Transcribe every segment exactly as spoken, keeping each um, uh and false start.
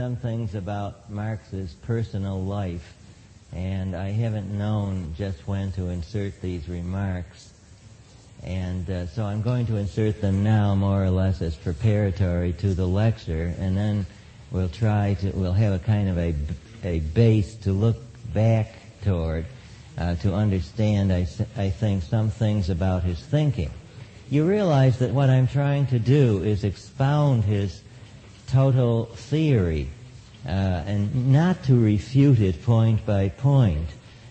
Some things about Marx's personal life, and I haven't known just when to insert these remarks, and uh, so I'm going to insert them now, more or less as preparatory to the lecture, and then we'll try to we'll have a kind of a a base to look back toward uh, to understand. I I think some things about his thinking. You realize that what I'm trying to do is expound his total theory, uh, and not to refute it point by point,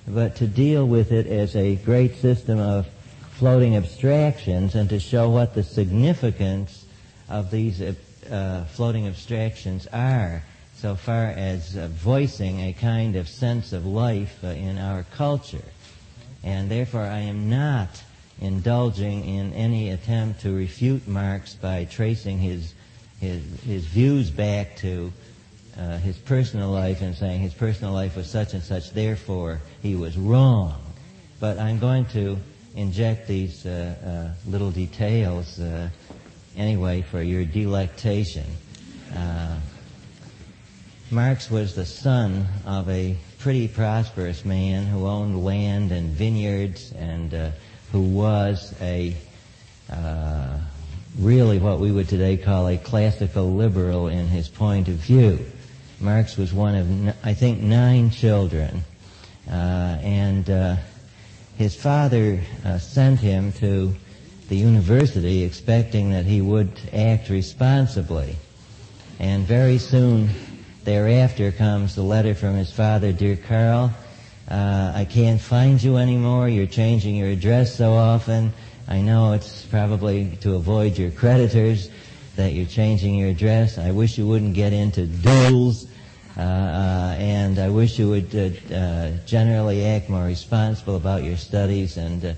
but to deal with it as a great system of floating abstractions and to show what the significance of these uh, uh, floating abstractions are, so far as uh, voicing a kind of sense of life uh, in our culture. And therefore I am not indulging in any attempt to refute Marx by tracing his His, his views back to uh, his personal life and saying his personal life was such and such, therefore he was wrong. But I'm going to inject these uh, uh, little details uh, anyway for your delectation. Uh, Marx was the son of a pretty prosperous man who owned land and vineyards and uh, who was a... Uh, really what we would today call a classical liberal in his point of view. Marx was one of, n- I think, nine children, uh, and uh, his father uh, sent him to the university expecting that he would act responsibly. And very soon thereafter comes the letter from his father, "Dear Carl, uh, I can't find you anymore, you're changing your address so often. I know it's probably to avoid your creditors that you're changing your address. I wish you wouldn't get into duels, uh, uh, and I wish you would uh, uh, generally act more responsible about your studies and uh,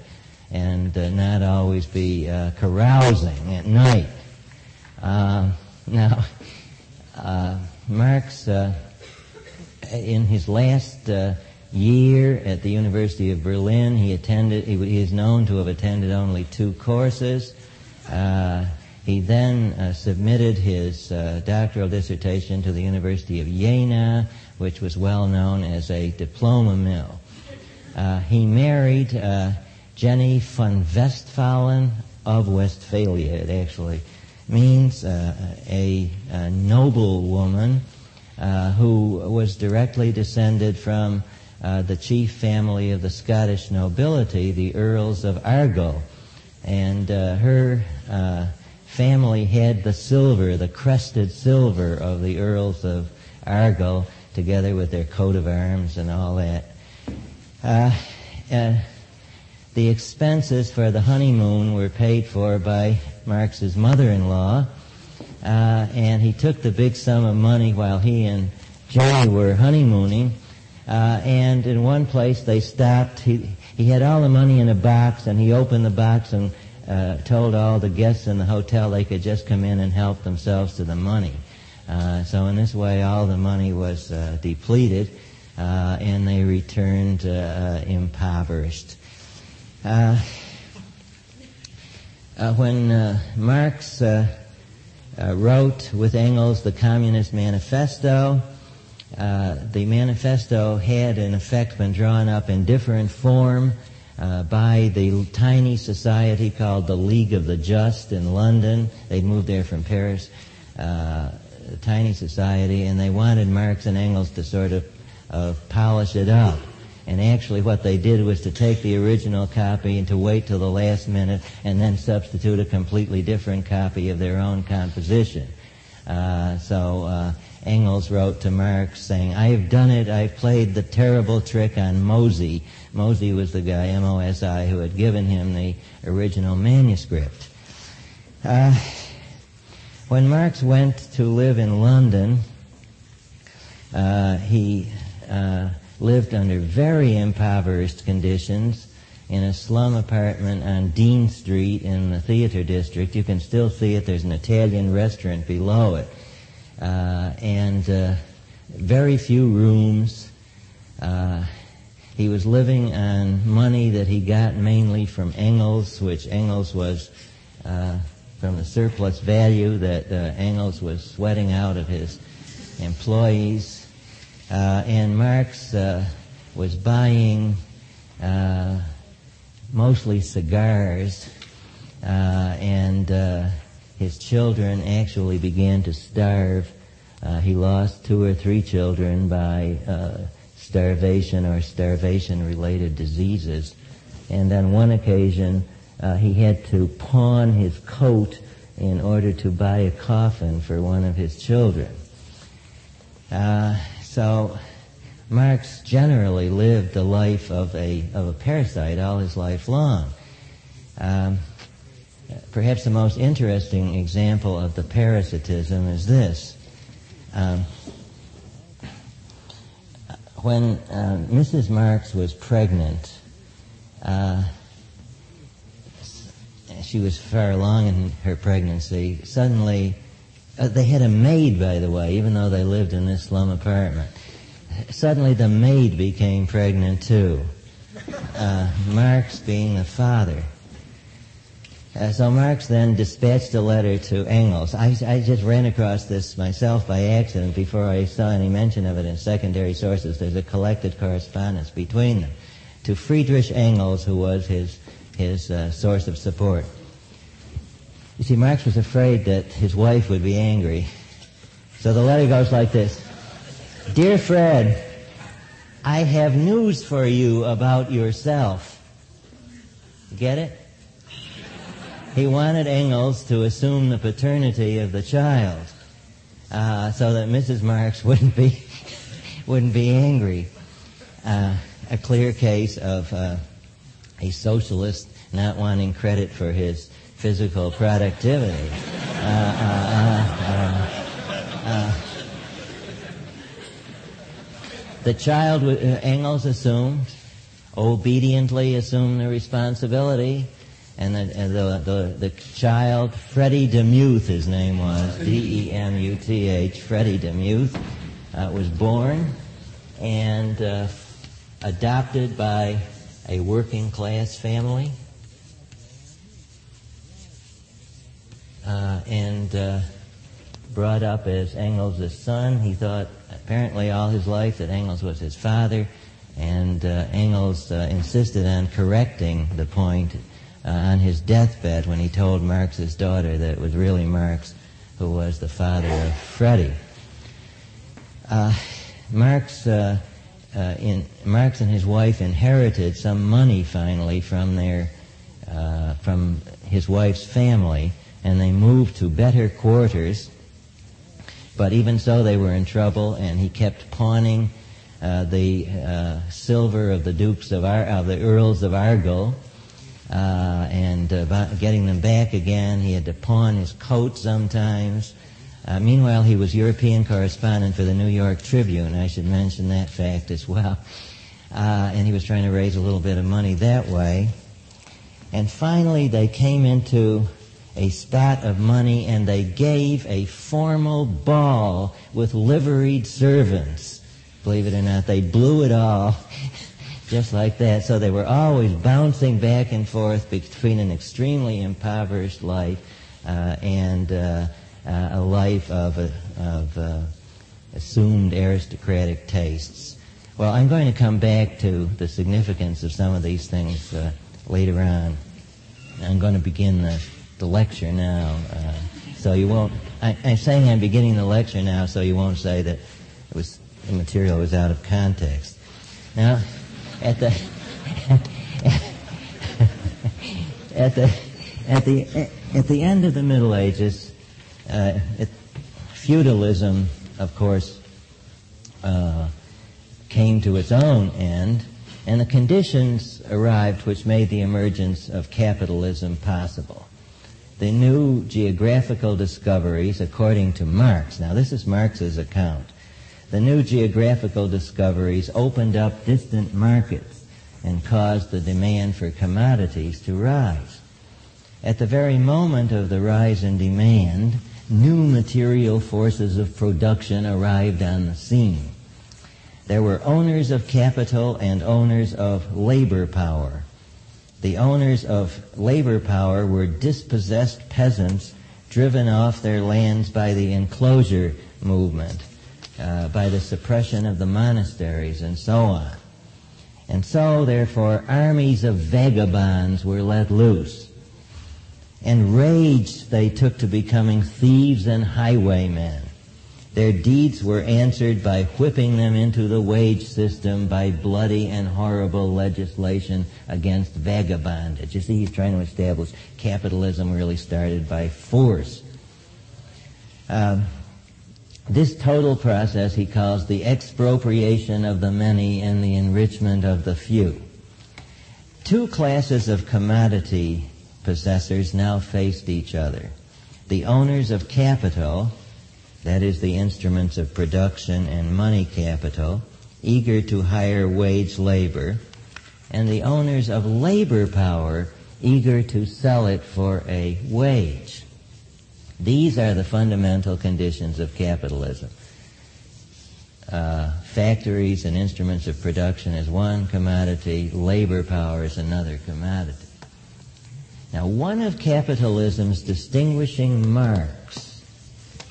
and uh, not always be uh, carousing at night." Uh, now, uh, Marx, uh, in his last... Uh, year at the University of Berlin, he attended. He, he is known to have attended only two courses. Uh, he then uh, submitted his uh, doctoral dissertation to the University of Jena, which was well known as a diploma mill. Uh, he married uh, Jenny von Westphalen of Westphalia. It actually means uh, a, a noble woman uh, who was directly descended from Uh, the chief family of the Scottish nobility, the Earls of Argyll. And uh, her uh, family had the silver, the crested silver of the Earls of Argyll, together with their coat of arms and all that. Uh, uh, the expenses for the honeymoon were paid for by Marx's mother-in-law, uh, and he took the big sum of money while he and Jenny were honeymooning. Uh, and in one place they stopped. He he had all the money in a box, and he opened the box and uh, told all the guests in the hotel they could just come in and help themselves to the money. Uh, so in this way, all the money was uh, depleted, uh, and they returned uh, uh, impoverished. Uh, uh, when uh, Marx uh, uh, wrote with Engels the Communist Manifesto, Uh, the manifesto had, in effect, been drawn up in different form uh, by the tiny society called the League of the Just in London. They'd moved there from Paris, uh, a tiny society, and they wanted Marx and Engels to sort of, of polish it up. And actually what they did was to take the original copy and to wait till the last minute and then substitute a completely different copy of their own composition. Uh, so... Uh, Engels wrote to Marx saying, "I have done it, I have played the terrible trick on Mosey." Mosey was the guy, M O S I, who had given him the original manuscript. Uh, when Marx went to live in London, uh, he uh, lived under very impoverished conditions in a slum apartment on Dean Street in the theater district. You can still see it. There's an Italian restaurant below it. Uh, and uh, very few rooms. Uh, he was living on money that he got mainly from Engels, which Engels was uh, from the surplus value that uh, Engels was sweating out of his employees, uh, and Marx uh, was buying uh, mostly cigars, uh, and uh, his children actually began to starve. Uh, he lost two or three children by uh, starvation or starvation-related diseases. And on one occasion, uh, he had to pawn his coat in order to buy a coffin for one of his children. Uh, so Marx generally lived the life of a of a parasite all his life long. Um, perhaps the most interesting example of the parasitism is this. Um, when uh, Missus Marx was pregnant, uh, she was far along in her pregnancy. Suddenly, uh, they had a maid, by the way, even though they lived in this slum apartment. Suddenly, the maid became pregnant too. Uh, Marx being the father. Uh, so Marx then dispatched a letter to Engels. I, I just ran across this myself by accident before I saw any mention of it in secondary sources. There's a collected correspondence between them. To Friedrich Engels, who was his his uh, source of support. You see, Marx was afraid that his wife would be angry. So the letter goes like this. Dear Fred, I have news for you about yourself. Get it? He wanted Engels to assume the paternity of the child uh, so that Missus Marx wouldn't be wouldn't be angry. Uh, a clear case of uh, a socialist not wanting credit for his physical productivity. Uh, uh, uh, uh, uh. The child, uh, Engels assumed, obediently assumed the responsibility, and the, uh, the, the, the child, Freddie DeMuth, his name was, D E M U T H, Freddie DeMuth, uh, was born and uh, adopted by a working-class family, uh, and uh, brought up as Engels' son. He thought, apparently all his life, that Engels was his father, and uh, Engels uh, insisted on correcting the point uh, on his deathbed when he told Marx's daughter that it was really Marx who was the father of Freddie. Uh, Marx... Uh, Uh, in, Marx and his wife inherited some money finally from their uh, from his wife's family, and they moved to better quarters. But even so, they were in trouble, and he kept pawning uh, the uh, silver of the Dukes of Ar- of the Earls of Argyll, uh, and uh, getting them back again. He had to pawn his coat sometimes. Uh, meanwhile, he was European correspondent for the New York Tribune. I should mention that fact as well. Uh, and he was trying to raise a little bit of money that way. And finally, they came into a spot of money, and they gave a formal ball with liveried servants. Believe it or not, they blew it all just like that. So they were always bouncing back and forth between an extremely impoverished life uh, and... Uh, Uh, a life of, uh, of uh, assumed aristocratic tastes. Well, I'm going to come back to the significance of some of these things uh, later on. I'm going to begin the, the lecture now, uh, so you won't... I, I'm saying I'm beginning the lecture now, so you won't say that it was, the material was out of context. Now, at the... at the... at the... at the end of the Middle Ages... Uh, it, feudalism, of course, uh, came to its own end, and the conditions arrived which made the emergence of capitalism possible. The new geographical discoveries, according to Marx, now this is Marx's account, the new geographical discoveries opened up distant markets and caused the demand for commodities to rise. At the very moment of the rise in demand, new material forces of production arrived on the scene. There were owners of capital and owners of labor power. The owners of labor power were dispossessed peasants driven off their lands by the enclosure movement. uh, by the suppression of the monasteries and so on. And so, therefore, armies of vagabonds were let loose. Enraged, they took to becoming thieves and highwaymen. Their deeds were answered by whipping them into the wage system by bloody and horrible legislation against vagabondage. You see, he's trying to establish capitalism really started by force. Um, this total process he calls the expropriation of the many and the enrichment of the few. Two classes of commodity possessors now faced each other. The owners of capital, that is the instruments of production and money capital, eager to hire wage labor, and the owners of labor power, eager to sell it for a wage. These are the fundamental conditions of capitalism. Uh, factories and instruments of production is one commodity, labor power is another commodity. Now, one of capitalism's distinguishing marks,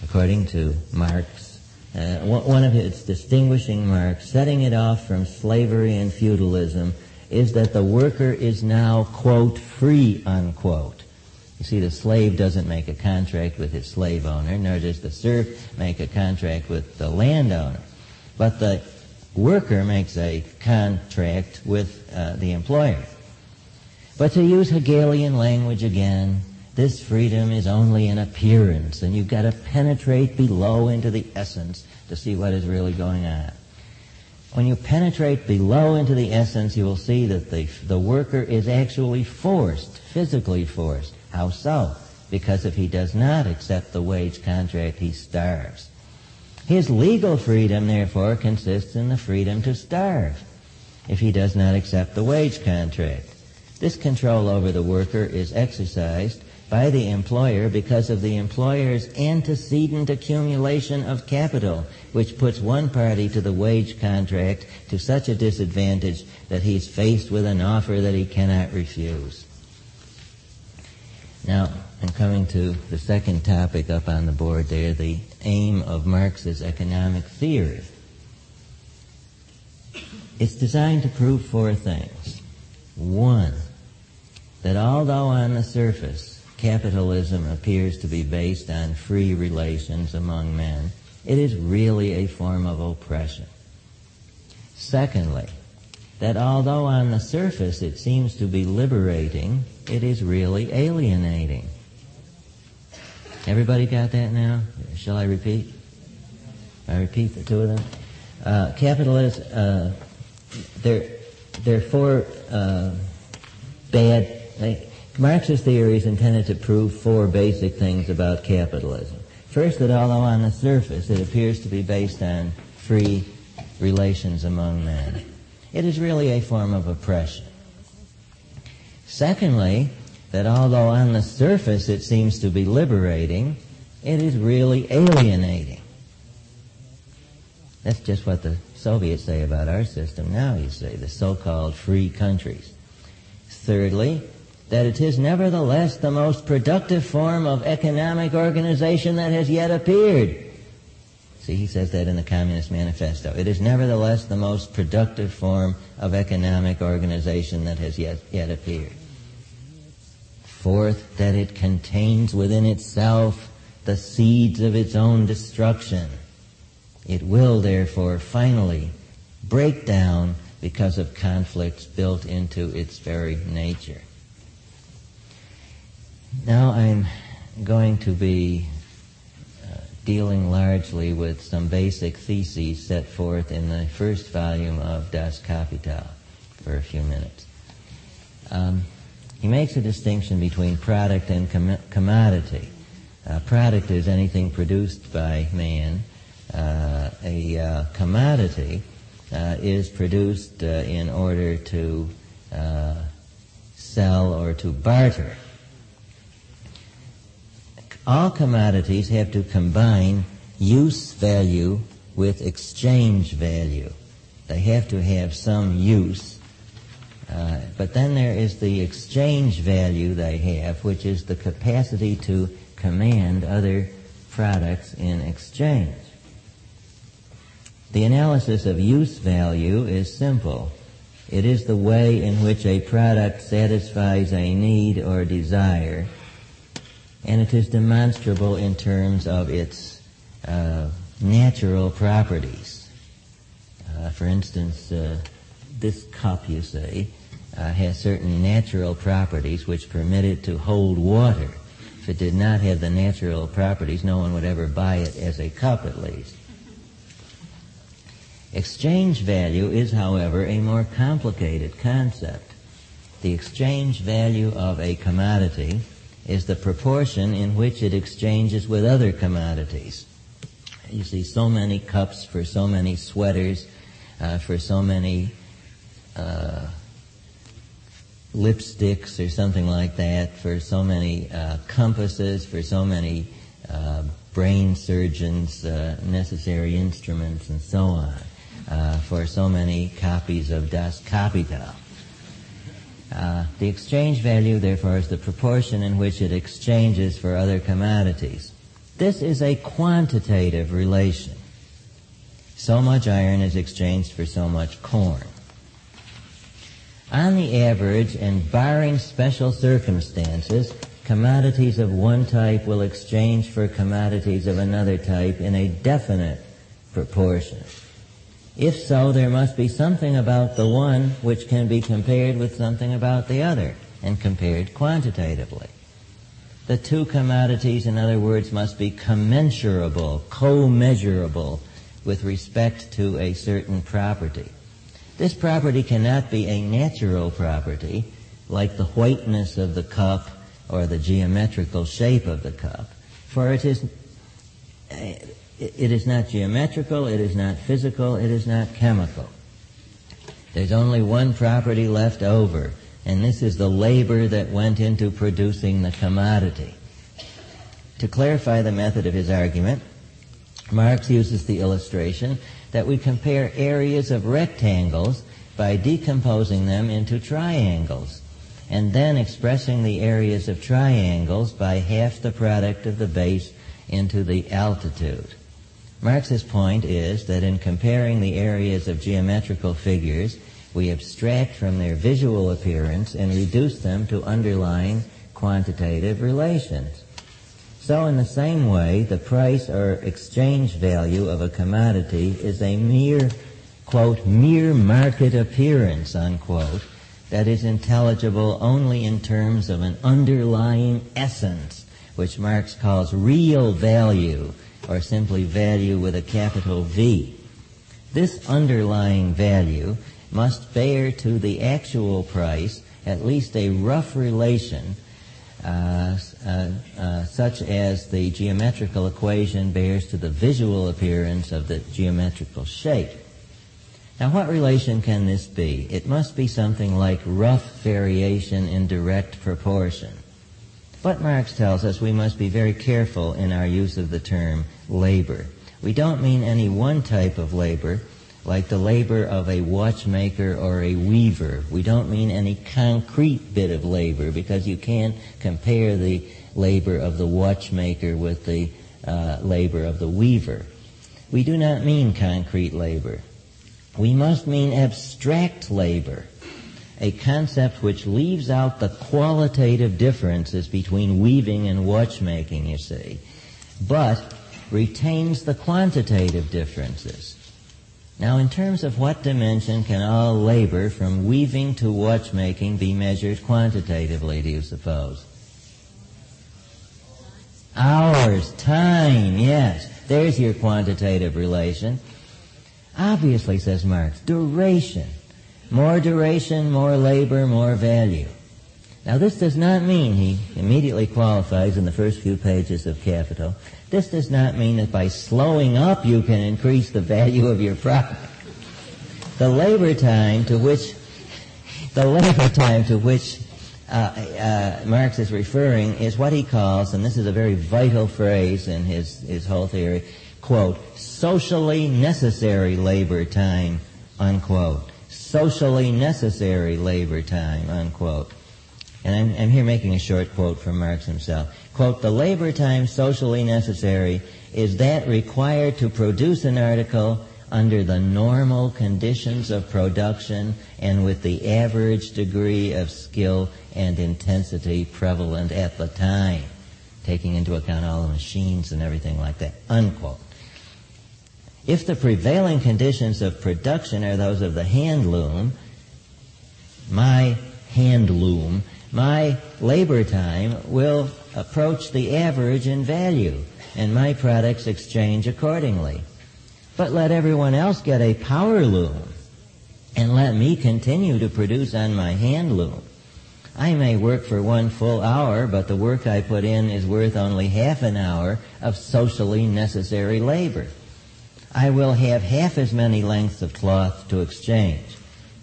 according to Marx, uh, one of its distinguishing marks, setting it off from slavery and feudalism, is that the worker is now, quote, free, unquote. You see, the slave doesn't make a contract with his slave owner, nor does the serf make a contract with the landowner. But the worker makes a contract with uh, the employer. But to use Hegelian language again, this freedom is only an appearance, and you've got to penetrate below into the essence to see what is really going on. When you penetrate below into the essence, you will see that the the worker is actually forced, physically forced. How so? Because if he does not accept the wage contract, he starves. His legal freedom, therefore, consists in the freedom to starve if he does not accept the wage contract. This control over the worker is exercised by the employer because of the employer's antecedent accumulation of capital, which puts one party to the wage contract to such a disadvantage that he's faced with an offer that he cannot refuse. Now, I'm coming to the second topic up on the board there, the aim of Marx's economic theory. It's designed to prove four things. One, that although on the surface capitalism appears to be based on free relations among men, it is really a form of oppression. Secondly, that although on the surface it seems to be liberating, it is really alienating. Everybody got that now? Shall I repeat? I repeat the two of them. Uh, capitalists, uh, they're, they're for uh, bad... They, Marx's theory is intended to prove four basic things about capitalism. First, that although on the surface it appears to be based on free relations among men, it is really a form of oppression. Secondly, that although on the surface it seems to be liberating, it is really alienating. That's just what the Soviets say about our system now, you see, the so-called free countries. Thirdly, that it is nevertheless the most productive form of economic organization that has yet appeared. See, he says that in the Communist Manifesto. It is nevertheless the most productive form of economic organization that has yet, yet appeared. Fourth, that it contains within itself the seeds of its own destruction. It will, therefore, finally break down because of conflicts built into its very nature. Now I'm going to be uh, dealing largely with some basic theses set forth in the first volume of Das Kapital for a few minutes. Um, he makes a distinction between product and com- commodity. Uh, product is anything produced by man. Uh, a uh, commodity uh, is produced uh, in order to uh, sell or to barter. All commodities have to combine use value with exchange value. They have to have some use. Uh, but then there is the exchange value they have, which is the capacity to command other products in exchange. The analysis of use value is simple. It is the way in which a product satisfies a need or desire, and it is demonstrable in terms of its uh, natural properties. Uh, for instance, uh, this cup, you say, uh, has certain natural properties which permit it to hold water. If it did not have the natural properties, no one would ever buy it as a cup, at least. Exchange value is, however, a more complicated concept. The exchange value of a commodity is the proportion in which it exchanges with other commodities. You see, so many cups for so many sweaters, uh, for so many uh, lipsticks or something like that, for so many uh, compasses, for so many uh, brain surgeons, uh, necessary instruments, and so on. Uh, for so many copies of Das Kapital. Uh, the exchange value, therefore, is the proportion in which it exchanges for other commodities. This is a quantitative relation. So much iron is exchanged for so much corn. On the average, and barring special circumstances, commodities of one type will exchange for commodities of another type in a definite proportion. If so, there must be something about the one which can be compared with something about the other, and compared quantitatively. The two commodities, in other words, must be commensurable, co-measurable with respect to a certain property. This property cannot be a natural property, like the whiteness of the cup or the geometrical shape of the cup, for it is... Uh, It is not geometrical, it is not physical, it is not chemical. There's only one property left over, and this is the labor that went into producing the commodity. To clarify the method of his argument, Marx uses the illustration that we compare areas of rectangles by decomposing them into triangles, and then expressing the areas of triangles by half the product of the base into the altitude. Marx's point is that in comparing the areas of geometrical figures, we abstract from their visual appearance and reduce them to underlying quantitative relations. So in the same way, the price or exchange value of a commodity is a mere, quote, mere market appearance, unquote, that is intelligible only in terms of an underlying essence, which Marx calls real value, or simply value with a capital V. This underlying value must bear to the actual price at least a rough relation, uh, uh, uh, such as the geometrical equation bears to the visual appearance of the geometrical shape. Now, what relation can this be? It must be something like rough variation in direct proportion. But Marx tells us we must be very careful in our use of the term labor. We don't mean any one type of labor, like the labor of a watchmaker or a weaver. We don't mean any concrete bit of labor, because you can't compare the labor of the watchmaker with the uh, labor of the weaver. We do not mean concrete labor. We must mean abstract labor, a concept which leaves out the qualitative differences between weaving and watchmaking, you see, but retains the quantitative differences. Now, in terms of what dimension can all labor from weaving to watchmaking be measured quantitatively, do you suppose? Hours, time, yes. There's your quantitative relation. Obviously, says Marx, duration. More duration, more labor, more value. Now, this does not mean, he immediately qualifies in the first few pages of Capital, this does not mean that by slowing up you can increase the value of your product. The labor time to which, the labor time to which uh, uh, Marx is referring is what he calls, and this is a very vital phrase in his, his whole theory, quote, socially necessary labor time, unquote. Socially necessary labor time, unquote. And I'm, I'm here making a short quote from Marx himself. Quote, the labor time socially necessary is that required to produce an article under the normal conditions of production and with the average degree of skill and intensity prevalent at the time, taking into account all the machines and everything like that, unquote. If the prevailing conditions of production are those of the hand loom, my hand loom, my labor time will approach the average in value, and my products exchange accordingly. But let everyone else get a power loom, and let me continue to produce on my hand loom. I may work for one full hour, but the work I put in is worth only half an hour of socially necessary labor. I will have half as many lengths of cloth to exchange.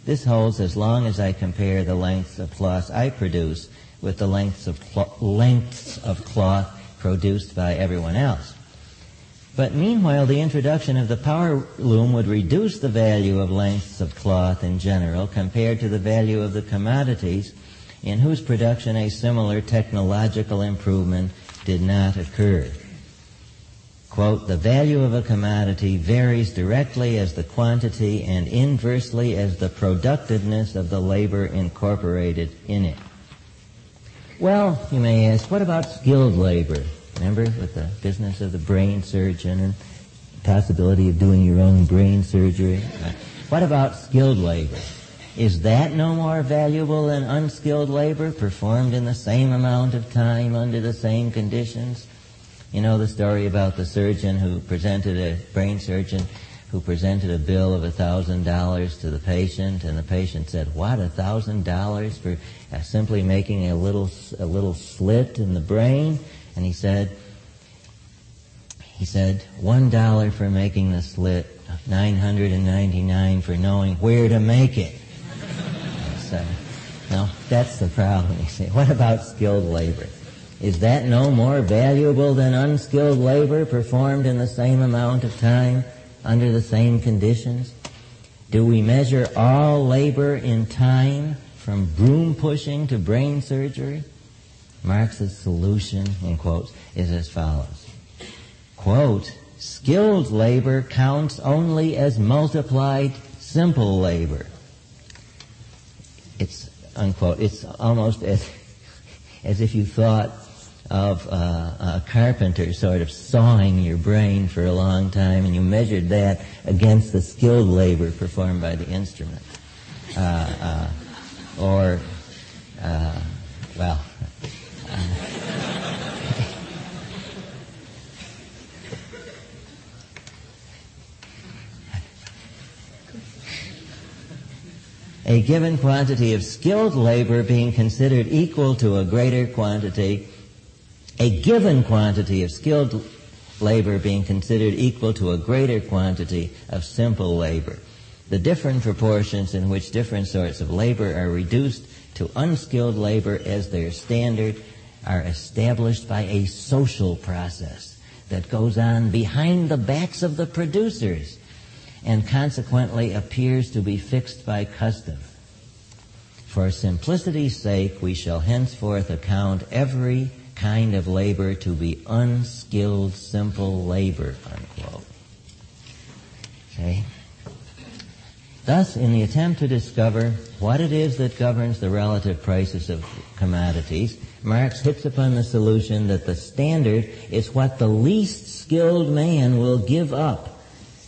This holds as long as I compare the lengths of cloth I produce with the lengths of clo- lengths of cloth produced by everyone else. But meanwhile, the introduction of the power loom would reduce the value of lengths of cloth in general compared to the value of the commodities in whose production a similar technological improvement did not occur. Quote, the value of a commodity varies directly as the quantity and inversely as the productiveness of the labor incorporated in it. Well, you may ask, what about skilled labor? Remember, with the business of the brain surgeon and the possibility of doing your own brain surgery? What about skilled labor? Is that no more valuable than unskilled labor performed in the same amount of time under the same conditions? You know the story about the surgeon who presented, a brain surgeon who presented a bill of one thousand dollars to the patient, and the patient said, what, one thousand dollars for uh, simply making a little a little slit in the brain? And he said, he said, one dollar for making the slit, nine hundred ninety-nine dollars for knowing where to make it. So, no, that's the problem, you see. What about skilled labor? Is that no more valuable than unskilled labor performed in the same amount of time under the same conditions? Do we measure all labor in time from broom pushing to brain surgery? Marx's solution, in quotes, is as follows. Quote, skilled labor counts only as multiplied simple labor. It's, unquote, it's almost as, as if you thought of uh, a carpenter sort of sawing your brain for a long time, and you measured that against the skilled labor performed by the instrument. Uh, uh, or, uh, well, uh, a given quantity of skilled labor being considered equal to a greater quantity A given quantity of skilled labor being considered equal to a greater quantity of simple labor. The different proportions in which different sorts of labor are reduced to unskilled labor as their standard are established by a social process that goes on behind the backs of the producers and consequently appears to be fixed by custom. For simplicity's sake, we shall henceforth account every kind of labor to be unskilled, simple labor, unquote. Okay? Thus, in the attempt to discover what it is that governs the relative prices of commodities, Marx hits upon the solution that the standard is what the least skilled man will give up,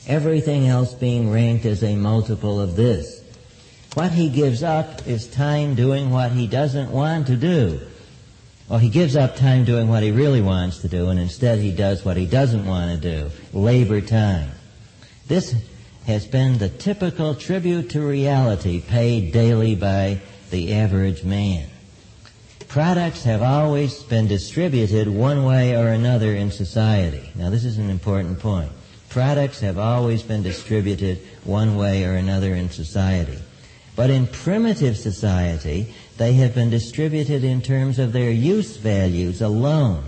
everything else being ranked as a multiple of this. What he gives up is time doing what he doesn't want to do. Well, he gives up time doing what he really wants to do, and instead he does what he doesn't want to do, labor time. This has been the typical tribute to reality paid daily by the average man. Products have always been distributed one way or another in society. Now, this is an important point. Products have always been distributed one way or another in society. But in primitive society, they have been distributed in terms of their use values alone.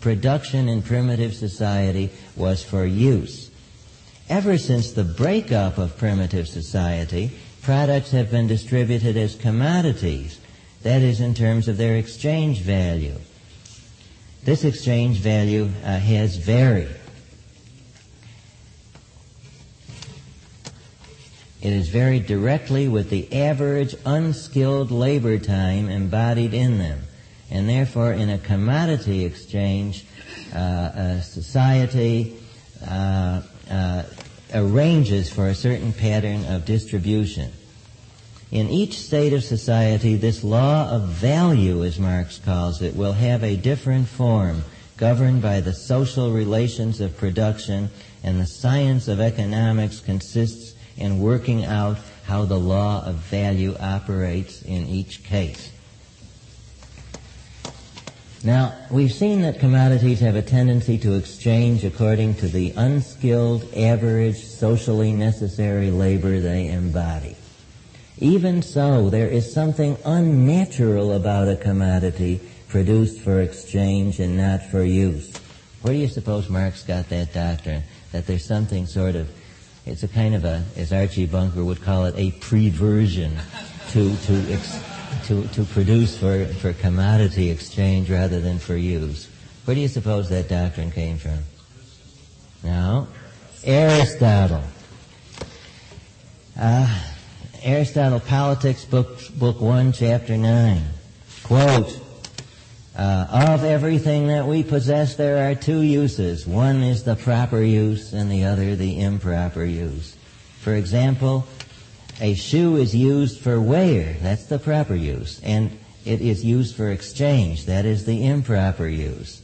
Production in primitive society was for use. Ever since the breakup of primitive society, products have been distributed as commodities, that is, in terms of their exchange value. This exchange value uh, has varied. It is very directly with the average unskilled labor time embodied in them. And therefore, in a commodity exchange, uh, a society uh, uh, arranges for a certain pattern of distribution. In each state of society, this law of value, as Marx calls it, will have a different form, governed by the social relations of production, and the science of economics consists in working out how the law of value operates in each case. Now, we've seen that commodities have a tendency to exchange according to the unskilled, average, socially necessary labor they embody. Even so, there is something unnatural about a commodity produced for exchange and not for use. Where do you suppose Marx got that doctrine? That there's something sort of, it's a kind of a, as Archie Bunker would call it, a preversion to to ex, to to produce for for commodity exchange rather than for use. Where do you suppose that doctrine came from? No, Aristotle. Uh, Aristotle, Politics, book book one, chapter nine. Quote. Uh, of everything that we possess, there are two uses. One is the proper use, and the other the improper use. For example, a shoe is used for wear. That's the proper use. And it is used for exchange. That is the improper use.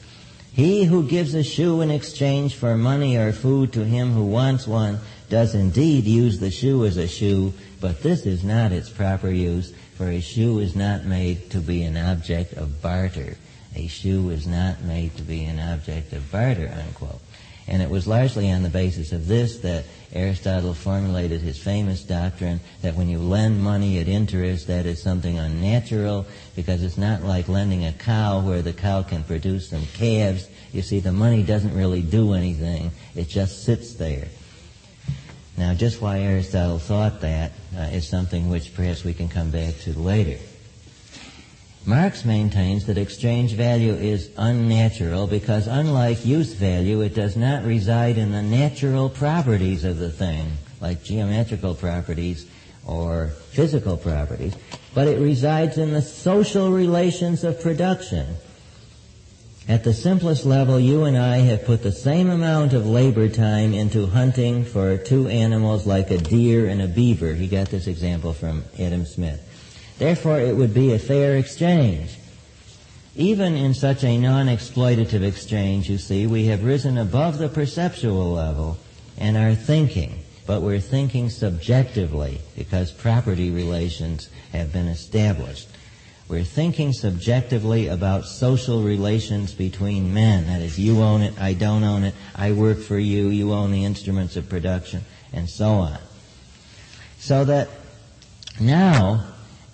He who gives a shoe in exchange for money or food to him who wants one does indeed use the shoe as a shoe, but this is not its proper use. For a shoe is not made to be an object of barter. A shoe is not made to be an object of barter, unquote. And it was largely on the basis of this that Aristotle formulated his famous doctrine that when you lend money at interest, that is something unnatural, because it's not like lending a cow where the cow can produce some calves. You see, the money doesn't really do anything. It just sits there. Now, just why Aristotle thought that uh, is something which perhaps we can come back to later. Marx maintains that exchange value is unnatural because, unlike use value, it does not reside in the natural properties of the thing, like geometrical properties or physical properties, but it resides in the social relations of production. At the simplest level, you and I have put the same amount of labor time into hunting for two animals like a deer and a beaver. He got this example from Adam Smith. Therefore, it would be a fair exchange. Even in such a non-exploitative exchange, you see, we have risen above the perceptual level and are thinking, but we're thinking subjectively because property relations have been established. We're thinking subjectively about social relations between men. That is, you own it, I don't own it, I work for you, you own the instruments of production, and so on. So that now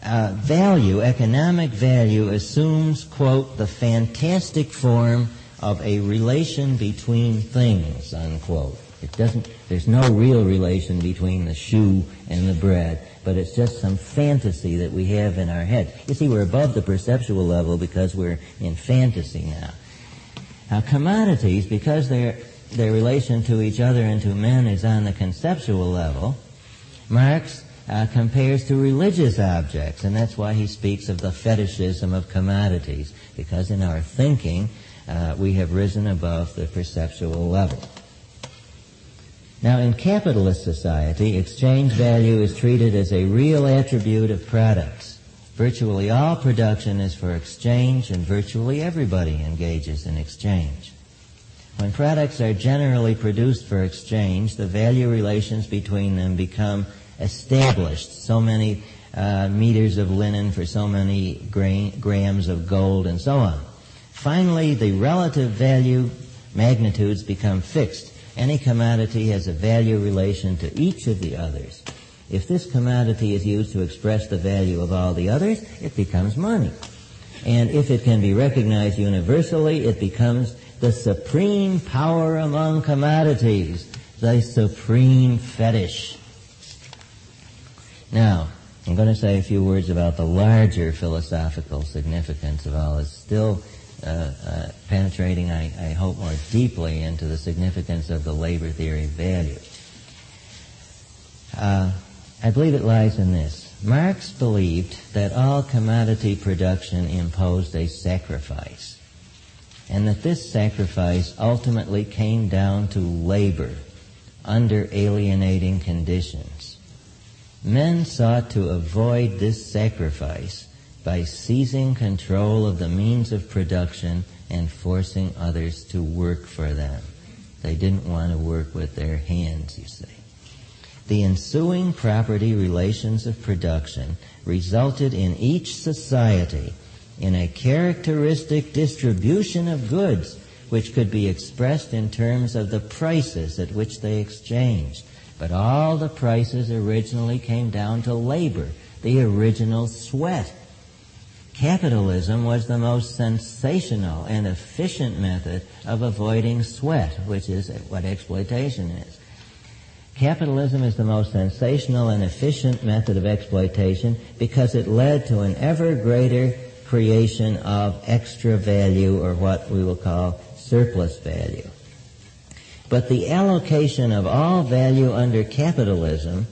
uh, value, economic value, assumes, quote, the fantastic form of a relation between things, unquote. It doesn't, there's no real relation between the shoe and the bread, but it's just some fantasy that we have in our head. You see, we're above the perceptual level because we're in fantasy now. Now, commodities, because their their relation to each other and to men is on the conceptual level, Marx uh, compares to religious objects, and that's why he speaks of the fetishism of commodities, because in our thinking, uh, we have risen above the perceptual level. Now, in capitalist society, exchange value is treated as a real attribute of products. Virtually all production is for exchange, and virtually everybody engages in exchange. When products are generally produced for exchange, the value relations between them become established. So many uh, meters of linen for so many gra- grams of gold, and so on. Finally, the relative value magnitudes become fixed. Any commodity has a value relation to each of the others. If this commodity is used to express the value of all the others, it becomes money. And if it can be recognized universally, it becomes the supreme power among commodities, the supreme fetish. Now, I'm going to say a few words about the larger philosophical significance of all this. Still Uh, uh, penetrating, I, I hope, more deeply into the significance of the labor theory of value. Uh, I believe it lies in this. Marx believed that all commodity production imposed a sacrifice, and that this sacrifice ultimately came down to labor under alienating conditions. Men sought to avoid this sacrifice by seizing control of the means of production and forcing others to work for them. They didn't want to work with their hands, you see. The ensuing property relations of production resulted in each society in a characteristic distribution of goods which could be expressed in terms of the prices at which they exchanged. But all the prices originally came down to labor, the original sweat. Capitalism was the most sensational and efficient method of avoiding sweat, which is what exploitation is. Capitalism is the most sensational and efficient method of exploitation because it led to an ever greater creation of extra value, or what we will call surplus value. But the allocation of all value under capitalism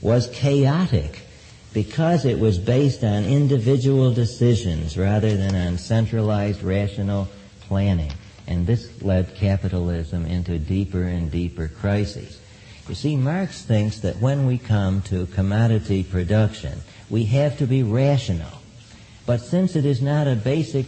was chaotic because it was based on individual decisions rather than on centralized rational planning. And this led capitalism into deeper and deeper crises. You see, Marx thinks that when we come to commodity production, we have to be rational. But since it is not a basic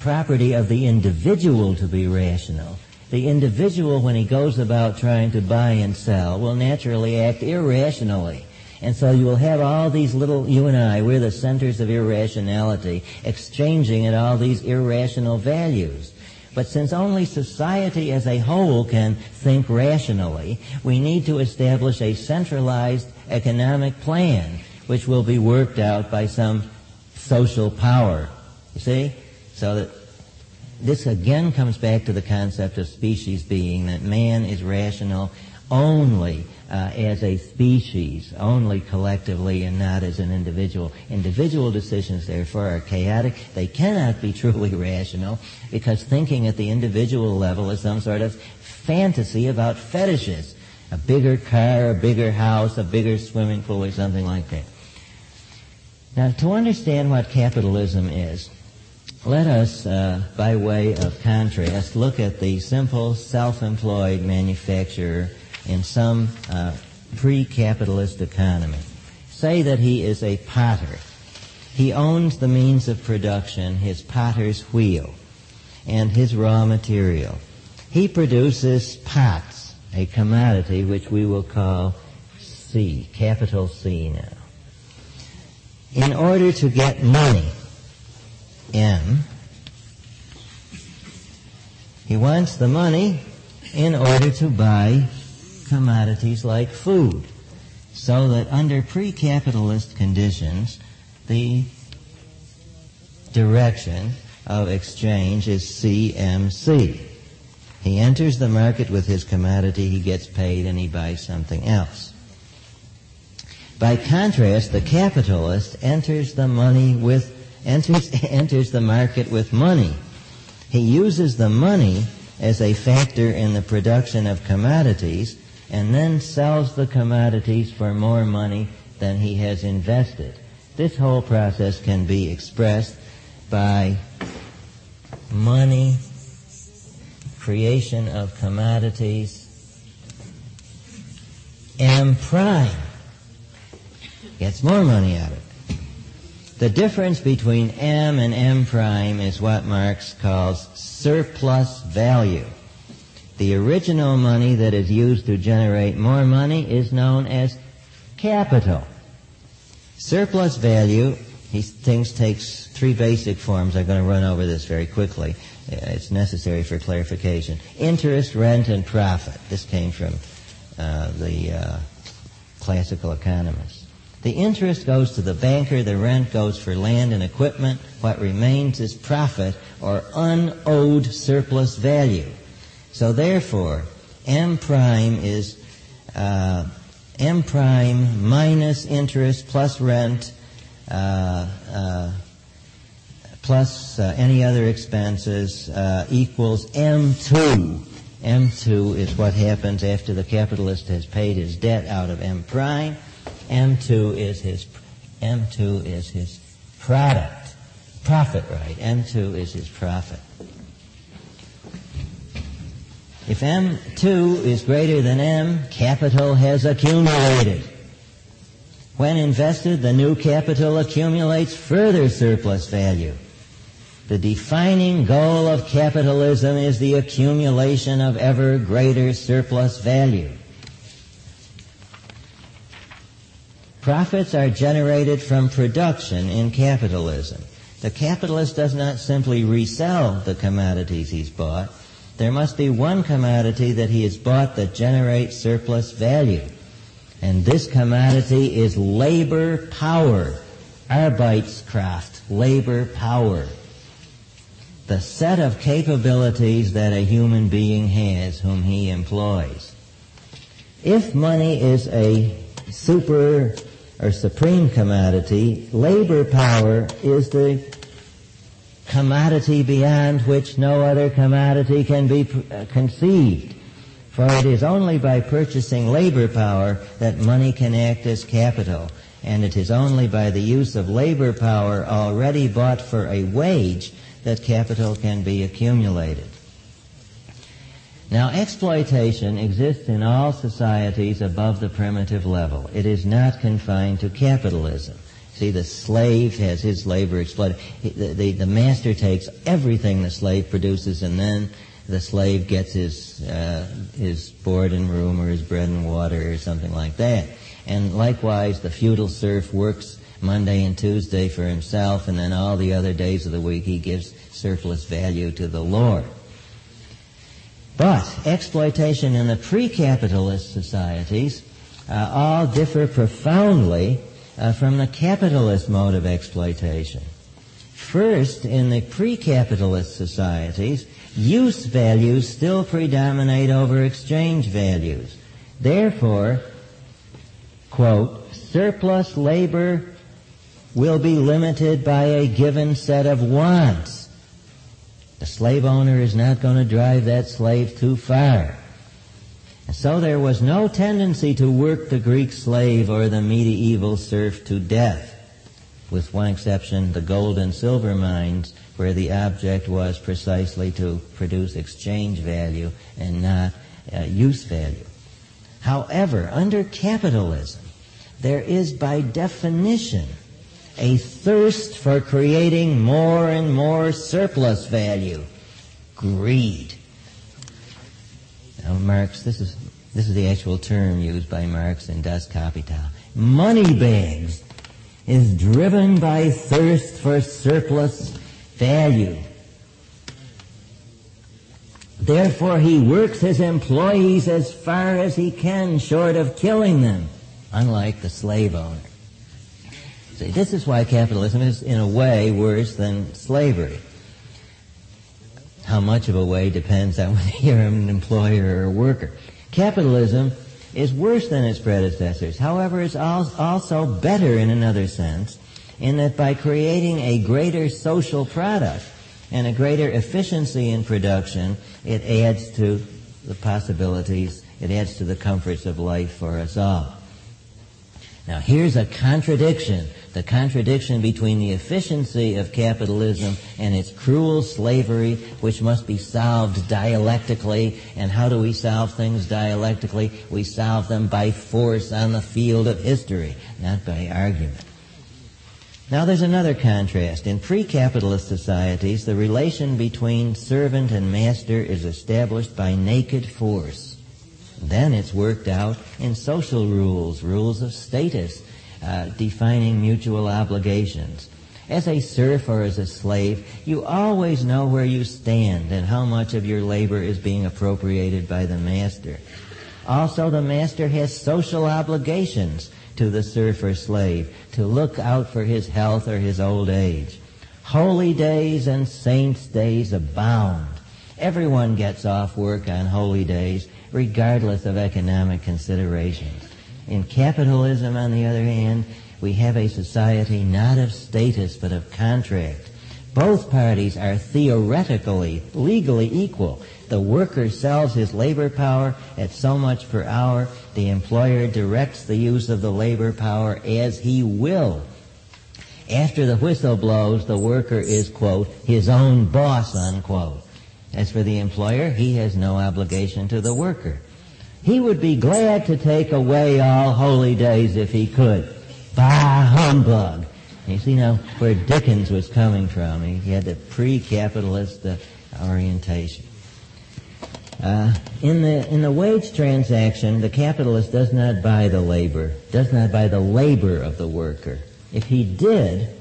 property of the individual to be rational, the individual, when he goes about trying to buy and sell, will naturally act irrationally. And so you will have all these little, you and I, we're the centers of irrationality, exchanging at all these irrational values. But since only society as a whole can think rationally, we need to establish a centralized economic plan, which will be worked out by some social power, you see? So that this again comes back to the concept of species being, that man is rational only uh, as a species, only collectively and not as an individual. Individual decisions, therefore, are chaotic. They cannot be truly rational because thinking at the individual level is some sort of fantasy about fetishes, a bigger car, a bigger house, a bigger swimming pool, or something like that. Now, to understand what capitalism is, let us, uh, by way of contrast, look at the simple self-employed manufacturer in some uh, pre-capitalist economy. Say that he is a potter. He owns the means of production, his potter's wheel, and his raw material. He produces pots, a commodity which we will call C, capital C now. In order to get money, M, he wants the money in order to buy commodities like food, so that under pre-capitalist conditions, the direction of exchange is C M C. He enters the market with his commodity, he gets paid, and he buys something else. By contrast, the capitalist enters the money with enters enters the market with money. He uses the money as a factor in the production of commodities and then sells the commodities for more money than he has invested. This whole process can be expressed by money, creation of commodities, M prime. Gets more money out of it. The difference between M and M prime is what Marx calls surplus value. The original money that is used to generate more money is known as capital. Surplus value, he thinks, takes three basic forms. I'm going to run over this very quickly. It's necessary for clarification. Interest, rent, and profit. This came from uh, the uh, classical economists. The interest goes to the banker, the rent goes for land and equipment. What remains is profit, or unowed surplus value. So therefore, M prime is uh, M prime minus interest plus rent uh, uh, plus uh, any other expenses uh, equals M two. M two is what happens after the capitalist has paid his debt out of M prime. M two is his M two is his product, profit, right? M two is his profit. If M two is greater than M, capital has accumulated. When invested, the new capital accumulates further surplus value. The defining goal of capitalism is the accumulation of ever greater surplus value. Profits are generated from production in capitalism. The capitalist does not simply resell the commodities he's bought. There must be one commodity that he has bought that generates surplus value. And this commodity is labor power, Arbeitskraft, labor power. The set of capabilities that a human being has whom he employs. If money is a super or supreme commodity, labor power is the commodity beyond which no other commodity can be conceived. For it is only by purchasing labor power that money can act as capital, and it is only by the use of labor power already bought for a wage that capital can be accumulated. Now, exploitation exists in all societies above the primitive level. It is not confined to capitalism. See, the slave has his labor exploited. The, the, the master takes everything the slave produces, and then the slave gets his uh, his board and room or his bread and water or something like that. And likewise, the feudal serf works Monday and Tuesday for himself, and then all the other days of the week he gives surplus value to the Lord. But exploitation in the pre-capitalist societies uh, all differ profoundly Uh, from the capitalist mode of exploitation. First, in the pre-capitalist societies, use values still predominate over exchange values. Therefore, quote, surplus labor will be limited by a given set of wants. The slave owner is not going to drive that slave too far. So there was no tendency to work the Greek slave or the medieval serf to death, with one exception, the gold and silver mines, where the object was precisely to produce exchange value and not uh, use value. However, under capitalism, there is by definition a thirst for creating more and more surplus value, greed. Now, Marx, this is this is the actual term used by Marx in Das Kapital. Money bags is driven by thirst for surplus value. Therefore, he works his employees as far as he can, short of killing them, unlike the slave owner. See, this is why capitalism is, in a way, worse than slavery. How much of a way depends on whether you're an employer or a worker. Capitalism is worse than its predecessors. However, it's also better in another sense, in that by creating a greater social product and a greater efficiency in production, it adds to the possibilities, it adds to the comforts of life for us all. Now, here's a contradiction, the contradiction between the efficiency of capitalism and its cruel slavery, which must be solved dialectically. And how do we solve things dialectically? We solve them by force on the field of history, not by argument. Now, there's another contrast. In pre-capitalist societies, the relation between servant and master is established by naked force. Then it's worked out in social rules, rules of status, uh, defining mutual obligations. As a serf or as a slave, you always know where you stand and how much of your labor is being appropriated by the master. Also, the master has social obligations to the serf or slave to look out for his health or his old age. Holy days and saints' days abound. Everyone gets off work on holy days, regardless of economic considerations. In capitalism, on the other hand, we have a society not of status but of contract. Both parties are theoretically, legally equal. The worker sells his labor power at so much per hour. The employer directs the use of the labor power as he will. After the whistle blows, the worker is, quote, his own boss, unquote. As for the employer, he has no obligation to the worker. He would be glad to take away all holy days if he could. Bah, humbug. You see now where Dickens was coming from. He had the pre-capitalist uh, orientation. Uh, in the in the wage transaction, the capitalist does not buy the labor, does not buy the labor of the worker. If he did,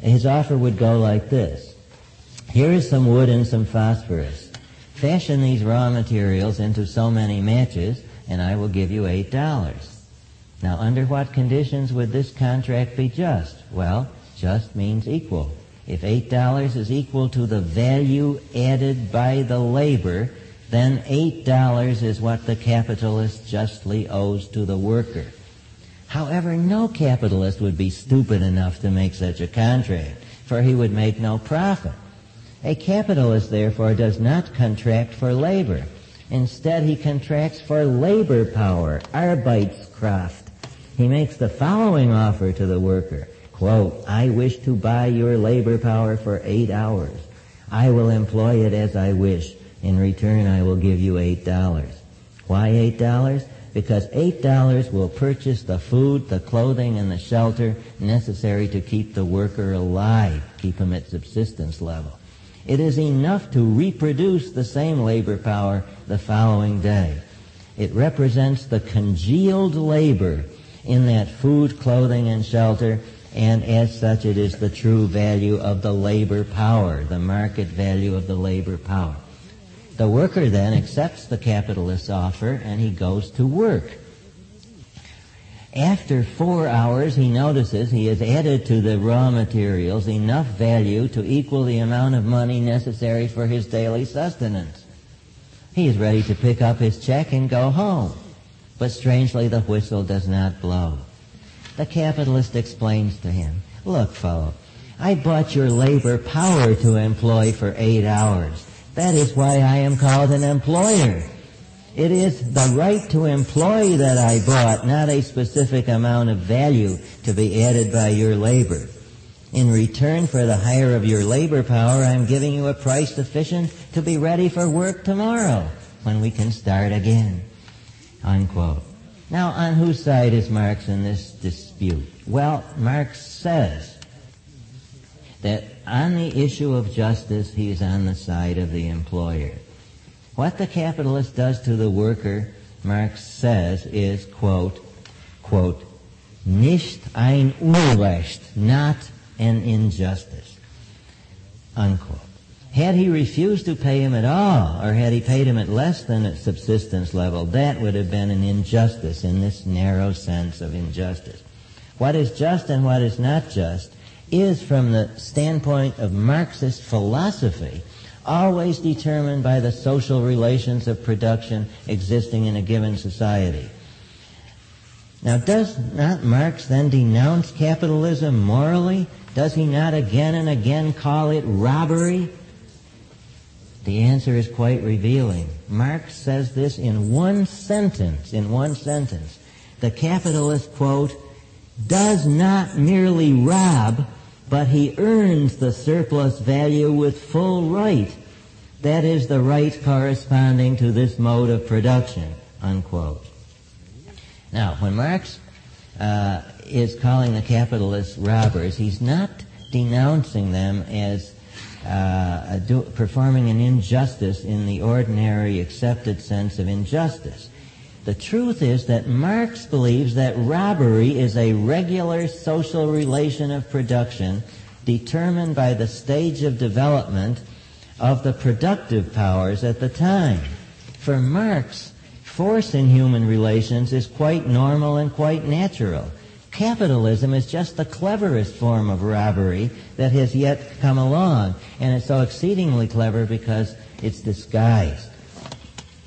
his offer would go like this. Here is some wood and some phosphorus. Fashion these raw materials into so many matches, and I will give you eight dollars. Now, under what conditions would this contract be just? Well, just means equal. If eight dollars is equal to the value added by the labor, then eight dollars is what the capitalist justly owes to the worker. However, no capitalist would be stupid enough to make such a contract, for he would make no profit. A capitalist, therefore, does not contract for labor. Instead, he contracts for labor power, Arbeitskraft. He makes the following offer to the worker, quote, I wish to buy your labor power for eight hours. I will employ it as I wish. In return, I will give you eight dollars. Why eight dollars? Because eight dollars will purchase the food, the clothing, and the shelter necessary to keep the worker alive, keep him at subsistence level. It is enough to reproduce the same labor power the following day. It represents the congealed labor in that food, clothing, and shelter, and as such it is the true value of the labor power, the market value of the labor power. The worker then accepts the capitalist's offer and he goes to work. After four hours, he notices he has added to the raw materials enough value to equal the amount of money necessary for his daily sustenance. He is ready to pick up his check and go home. But strangely, the whistle does not blow. The capitalist explains to him, look, fellow, I bought your labor power to employ for eight hours. That is why I am called an employer. It is the right to employ that I bought, not a specific amount of value to be added by your labor. In return for the hire of your labor power, I'm giving you a price sufficient to be ready for work tomorrow, when we can start again. Unquote. Now, on whose side is Marx in this dispute? Well, Marx says that on the issue of justice, he is on the side of the employer. What the capitalist does to the worker, Marx says, is, quote, quote, nicht ein Unrecht, not an injustice, unquote. Had he refused to pay him at all, or had he paid him at less than a subsistence level, that would have been an injustice in this narrow sense of injustice. What is just and what is not just is, from the standpoint of Marxist philosophy, always determined by the social relations of production existing in a given society. Now, does not Marx then denounce capitalism morally? Does he not again and again call it robbery? The answer is quite revealing. Marx says this in one sentence, in one sentence. The capitalist, quote, does not merely rob, but he earns the surplus value with full right. That is the right corresponding to this mode of production, unquote. Now, when Marx uh, is calling the capitalists robbers, he's not denouncing them as uh, do, performing an injustice in the ordinary accepted sense of injustice. The truth is that Marx believes that robbery is a regular social relation of production determined by the stage of development of the productive powers at the time. For Marx, force in human relations is quite normal and quite natural. Capitalism is just the cleverest form of robbery that has yet come along, and it's so exceedingly clever because it's disguised.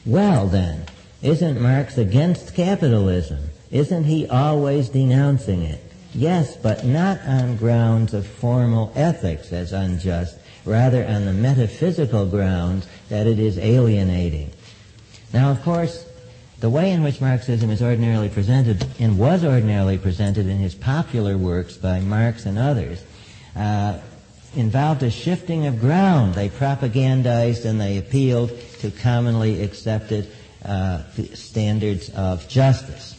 Well, then, isn't Marx against capitalism? Isn't he always denouncing it? Yes, but not on grounds of formal ethics as unjust, rather on the metaphysical grounds that it is alienating. Now, of course, the way in which Marxism is ordinarily presented and was ordinarily presented in his popular works by Marx and others uh, involved a shifting of ground. They propagandized and they appealed to commonly accepted uh, standards of justice.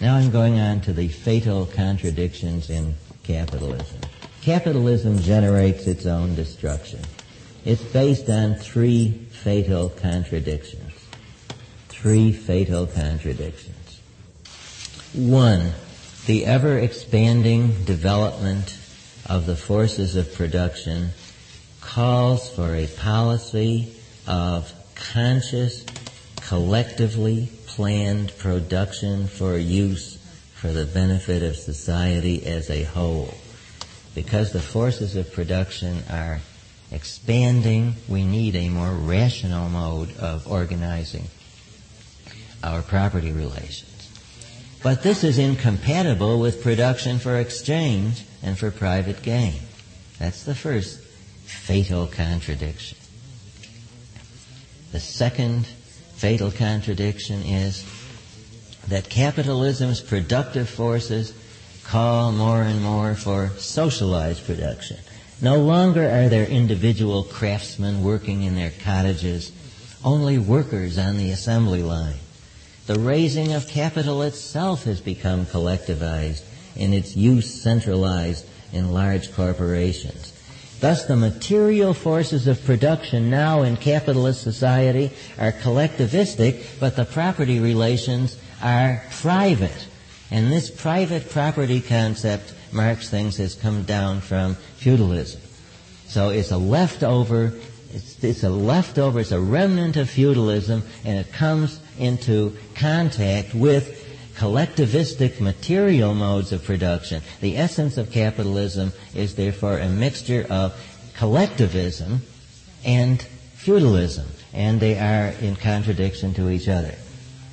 Now I'm going on to the fatal contradictions in capitalism. Capitalism generates its own destruction. It's based on three fatal contradictions. Three fatal contradictions. One, the ever-expanding development of the forces of production calls for a policy of conscious, collectively planned production for use for the benefit of society as a whole. Because the forces of production are expanding, we need a more rational mode of organizing our property relations. But this is incompatible with production for exchange and for private gain. That's the first fatal contradiction. The second fatal contradiction is that capitalism's productive forces call more and more for socialized production. No longer are there individual craftsmen working in their cottages, only workers on the assembly line. The raising of capital itself has become collectivized and its use centralized in large corporations. Thus, the material forces of production now in capitalist society are collectivistic, but the property relations are private. And this private property concept, Marx thinks, has come down from feudalism. So it's a leftover, it's, it's a leftover, it's a remnant of feudalism, and it comes into contact with collectivistic material modes of production. The essence of capitalism is therefore a mixture of collectivism and feudalism, and they are in contradiction to each other.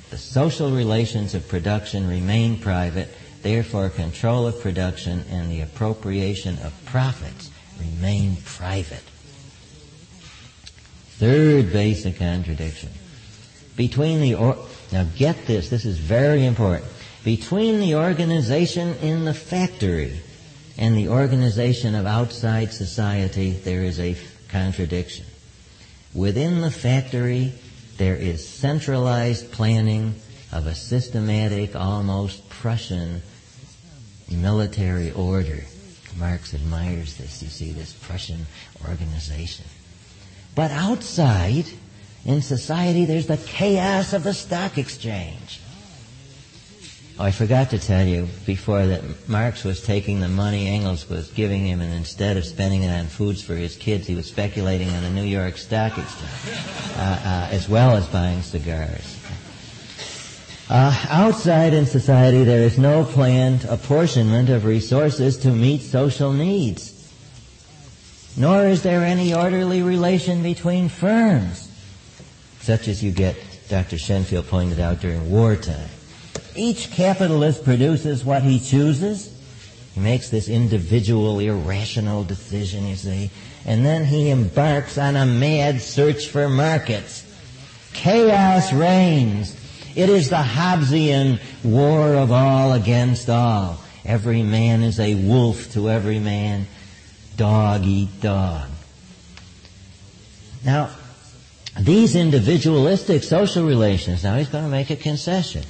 The social relations of production remain private. Therefore, control of production and the appropriation of profits remain private. Third basic contradiction. Between the or- now get this, this is very important. Between the organization in the factory and the organization of outside society, there is a f- contradiction. Within the factory, there is centralized planning of a systematic, almost Prussian military order. Marx admires this, you see, this Prussian organization. But outside, in society, there's the chaos of the stock exchange. Oh, I forgot to tell you before that Marx was taking the money Engels was giving him, and instead of spending it on foods for his kids, he was speculating on the New York Stock Exchange, uh, uh, as well as buying cigars. Uh, outside in society, there is no planned apportionment of resources to meet social needs, nor is there any orderly relation between firms, such as you get, Doctor Shenfield pointed out, during wartime. Each capitalist produces what he chooses. He makes this individual, irrational decision, you see, and then he embarks on a mad search for markets. Chaos reigns. It is the Hobbesian war of all against all. Every man is a wolf to every man. Dog eat dog. Now, these individualistic social relations, now he's going to make a concession.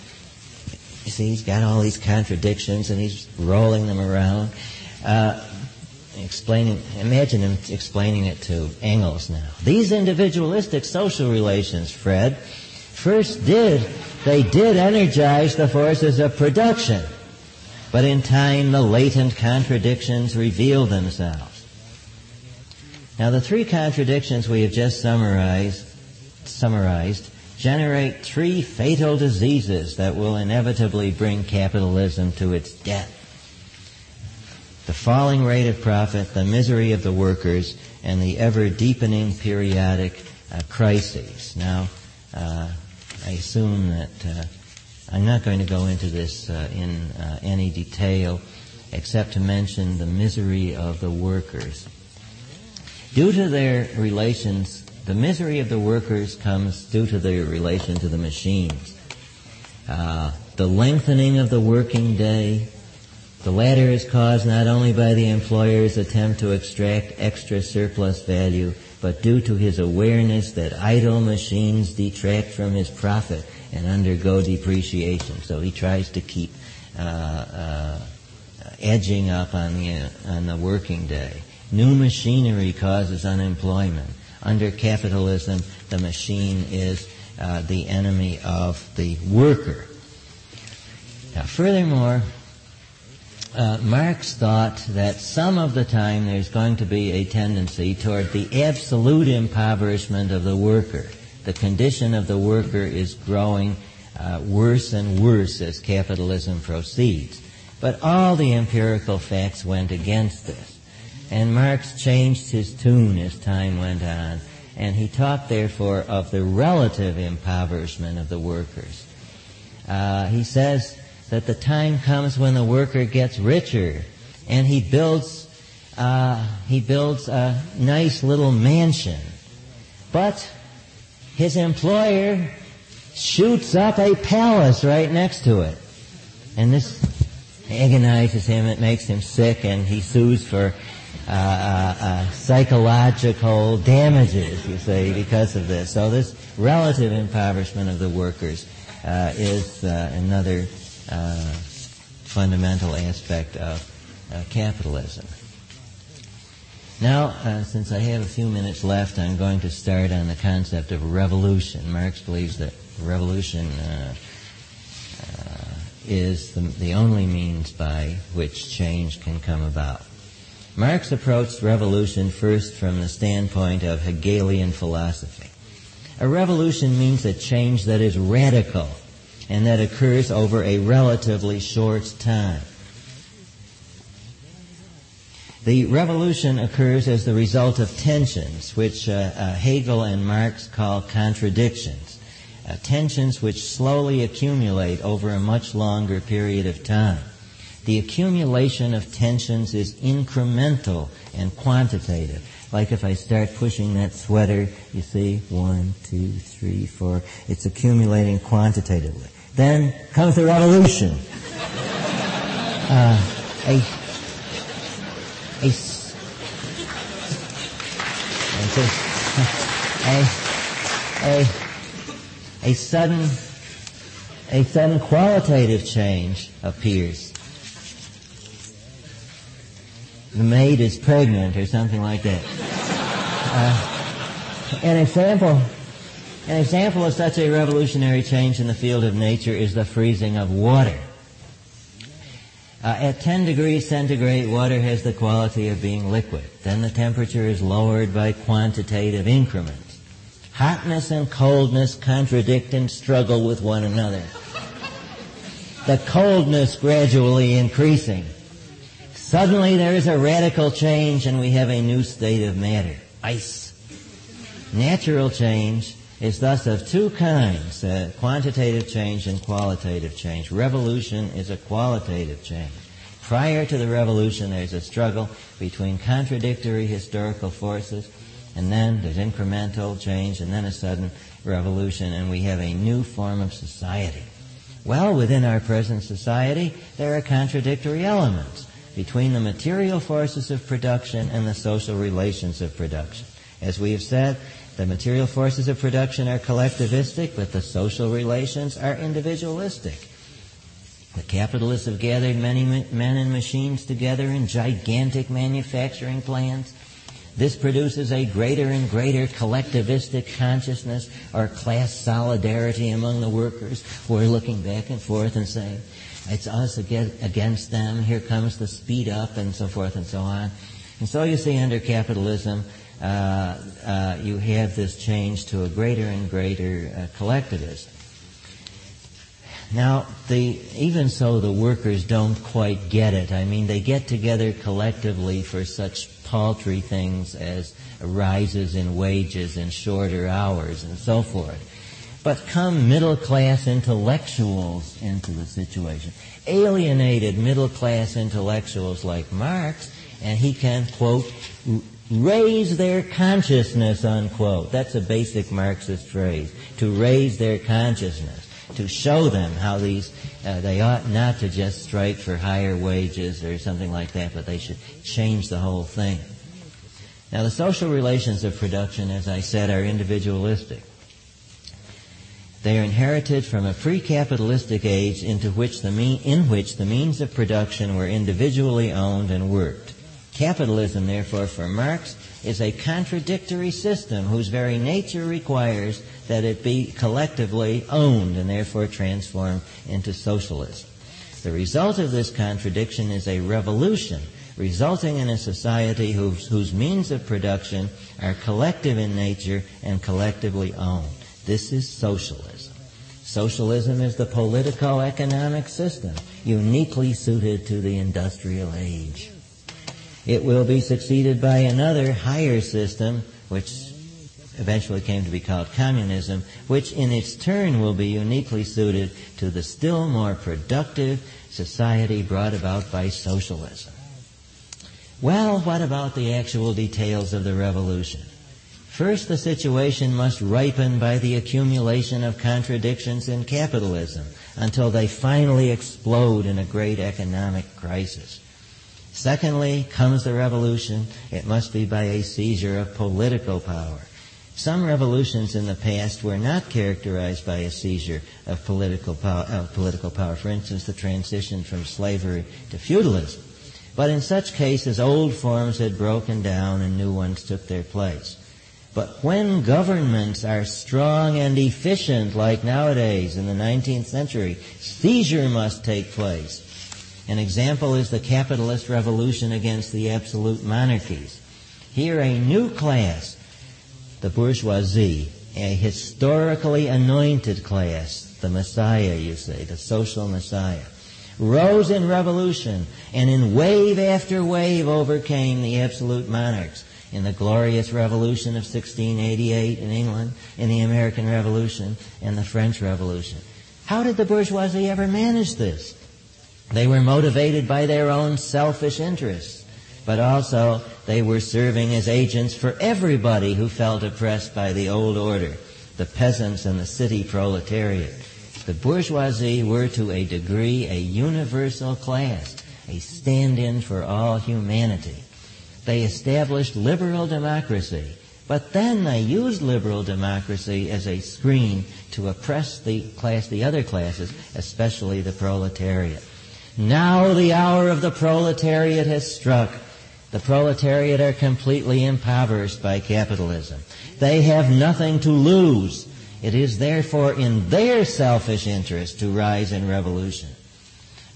You see, he's got all these contradictions and he's rolling them around. Uh, explaining, imagine him explaining it to Engels now. These individualistic social relations, Fred, first did, they did energize the forces of production. But in time, the latent contradictions revealed themselves. Now, the three contradictions we have just summarized, summarized generate three fatal diseases that will inevitably bring capitalism to its death. The falling rate of profit, the misery of the workers, and the ever-deepening periodic uh, crises. Now, Uh, I assume that uh, I'm not going to go into this uh, in uh, any detail. except to mention the misery of the workers. Due to their relations, the misery of the workers comes due to their relation to the machines. Uh, the lengthening of the working day, the latter is caused not only by the employer's attempt to extract extra surplus value, but due to his awareness that idle machines detract from his profit and undergo depreciation. So he tries to keep uh, uh, edging up on the uh, on the working day. New machinery causes unemployment. Under capitalism, the machine is uh, the enemy of the worker. Now, furthermore, Uh, Marx thought that some of the time there's going to be a tendency toward the absolute impoverishment of the worker. The condition of the worker is growing uh, worse and worse as capitalism proceeds. But all the empirical facts went against this. And Marx changed his tune as time went on, and he talked, therefore, of the relative impoverishment of the workers. Uh, he says that the time comes when the worker gets richer, and he builds uh, he builds a nice little mansion. But his employer shoots up a palace right next to it. And this agonizes him, it makes him sick, and he sues for uh, uh, uh, psychological damages, you see, because of this. So this relative impoverishment of the workers uh, is uh, another Uh, fundamental aspect of uh, capitalism. Now, uh, since I have a few minutes left, I'm going to start on the concept of revolution. Marx believes that revolution uh, uh, is the, the only means by which change can come about. Marx approached revolution first from the standpoint of Hegelian philosophy. A revolution means a change that is radical, and that occurs over a relatively short time. The revolution occurs as the result of tensions, which uh, uh, Hegel and Marx call contradictions, uh, tensions which slowly accumulate over a much longer period of time. The accumulation of tensions is incremental and quantitative. Like if I start pushing that sweater, you see, one, two, three, four, it's accumulating quantitatively. Then comes the revolution. Uh, a, a, a, a, a sudden, a sudden qualitative change appears. The maid is pregnant, or something like that. Uh, an example. An example of such a revolutionary change in the field of nature is the freezing of water. Uh, at ten degrees centigrade, water has the quality of being liquid. Then the temperature is lowered by quantitative increments. Hotness and coldness contradict and struggle with one another. The coldness gradually increasing. Suddenly there is a radical change and we have a new state of matter, ice. Natural change is thus of two kinds, uh, quantitative change and qualitative change. Revolution is a qualitative change. Prior to the revolution, there's a struggle between contradictory historical forces, and then there's incremental change, and then a sudden revolution, and we have a new form of society. Well, within our present society, there are contradictory elements between the material forces of production and the social relations of production. As we have said, the material forces of production are collectivistic, but the social relations are individualistic. The capitalists have gathered many men and machines together in gigantic manufacturing plants. This produces a greater and greater collectivistic consciousness or class solidarity among the workers who are looking back and forth and saying, it's us against them, here comes the speed up, and so forth and so on. And so you see under capitalism, Uh, uh, you have this change to a greater and greater uh, collectivism. Now, the, even so, the workers don't quite get it. I mean, they get together collectively for such paltry things as rises in wages and shorter hours and so forth. but come middle-class intellectuals into the situation. Alienated middle-class intellectuals like Marx, and he can, quote, raise their consciousness, unquote. That's a basic Marxist phrase, to raise their consciousness, to show them how these uh, they ought not to just strike for higher wages or something like that, but they should change the whole thing. Now, the social relations of production, as I said, are individualistic. They are inherited from a pre-capitalistic age into which the mean, in which the means of production were individually owned and worked. Capitalism, therefore, for Marx, is a contradictory system whose very nature requires that it be collectively owned and therefore transformed into socialism. The result of this contradiction is a revolution, resulting in a society whose, whose means of production are collective in nature and collectively owned. This is socialism. Socialism is the politico-economic system uniquely suited to the industrial age. It will be succeeded by another higher system, which eventually came to be called communism, which in its turn will be uniquely suited to the still more productive society brought about by socialism. Well, what about the actual details of the revolution? First, the situation must ripen by the accumulation of contradictions in capitalism until they finally explode in a great economic crisis. Secondly, comes the revolution. It must be by a seizure of political power. Some revolutions in the past were not characterized by a seizure of political power, of political power. For instance, the transition from slavery to feudalism. But in such cases, old forms had broken down and new ones took their place. But when governments are strong and efficient, like nowadays in the nineteenth century, seizure must take place. An example is the capitalist revolution against the absolute monarchies. Here a new class, the bourgeoisie, a historically anointed class, the Messiah, you say, the social Messiah, rose in revolution and in wave after wave overcame the absolute monarchs in the glorious revolution of sixteen eighty-eight in England, in the American Revolution, and the French Revolution. How did the bourgeoisie ever manage this? They were motivated by their own selfish interests, but also they were serving as agents for everybody who felt oppressed by the old order, the peasants and the city proletariat. The bourgeoisie were to a degree a universal class, a stand-in for all humanity. They established liberal democracy, but then they used liberal democracy as a screen to oppress the class, the other classes, especially the proletariat. Now the hour of the proletariat has struck. The proletariat are completely impoverished by capitalism. They have nothing to lose. It is therefore in their selfish interest to rise in revolution.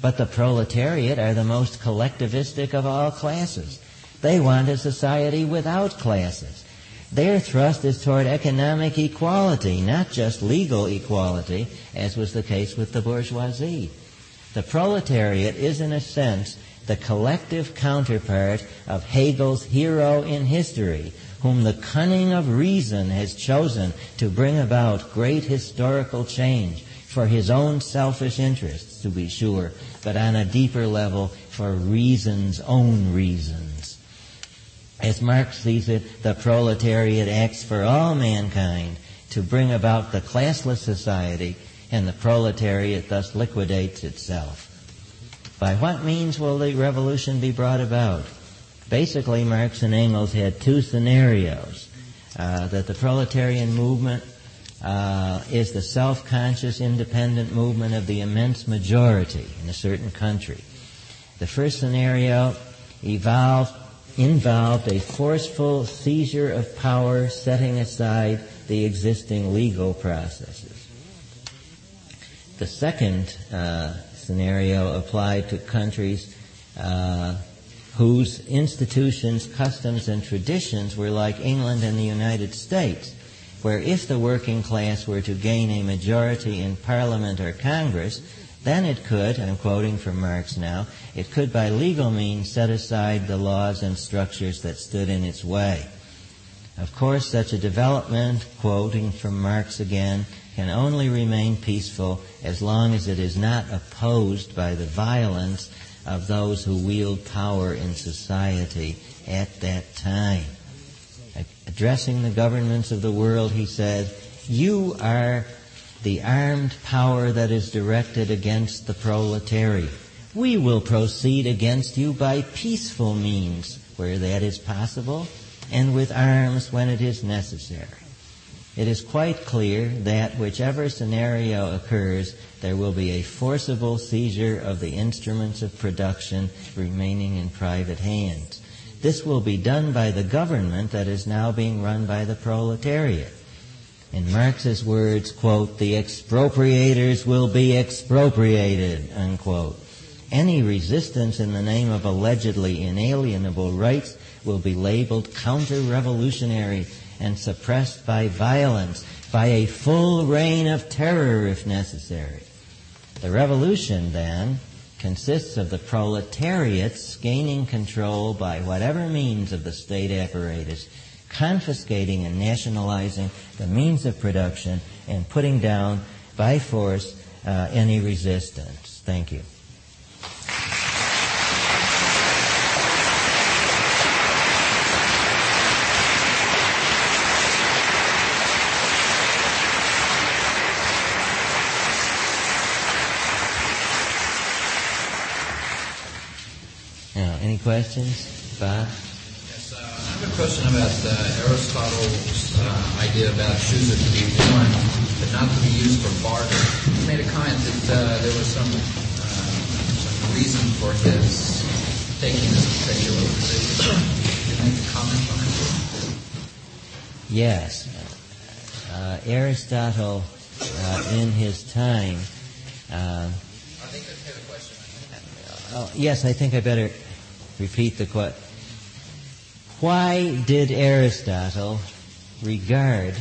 But the proletariat are the most collectivistic of all classes. They want a society without classes. Their thrust is toward economic equality, not just legal equality, as was the case with the bourgeoisie. The proletariat is, in a sense, the collective counterpart of Hegel's hero in history, whom the cunning of reason has chosen to bring about great historical change for his own selfish interests, to be sure, but on a deeper level for reason's own reasons. As Marx sees it, the proletariat acts for all mankind to bring about the classless society, and the proletariat thus liquidates itself. By what means will the revolution be brought about? Basically, Marx and Engels had two scenarios, uh, that the proletarian movement uh, is the self-conscious, independent movement of the immense majority in a certain country. The first scenario evolved, involved a forceful seizure of power, setting aside the existing legal processes. The second uh, scenario applied to countries uh, whose institutions, customs, and traditions were like England and the United States, where if the working class were to gain a majority in Parliament or Congress, then it could, I'm quoting from Marx now, it could by legal means set aside the laws and structures that stood in its way. Of course, such a development, quoting from Marx again, can only remain peaceful as long as it is not opposed by the violence of those who wield power in society at that time. Addressing the governments of the world, he said, "You are the armed power that is directed against the proletariat. We will proceed against you by peaceful means where that is possible, and with arms when it is necessary. It is quite clear that whichever scenario occurs, there will be a forcible seizure of the instruments of production remaining in private hands. This will be done by the government that is now being run by the proletariat." In Marx's words, quote, "the expropriators will be expropriated," unquote. Any resistance in the name of allegedly inalienable rights will be labeled counter-revolutionary and suppressed by violence, by a full reign of terror if necessary. The revolution, then, consists of the proletariats gaining control by whatever means of the state apparatus, confiscating and nationalizing the means of production, and putting down by force uh, any resistance. Thank you. Any questions? Bob? Yes, uh, I have a question about uh, Aristotle's uh, idea about shoes are to be worn, but not to be used for barter. He made a comment that uh, there was some, uh, some reason for his taking this particular position. Could you make a comment on it? Yes. Uh, Aristotle, uh, in his time... Uh, I think that's a question. Oh, yes, I think I better... Repeat the question. Why did Aristotle regard...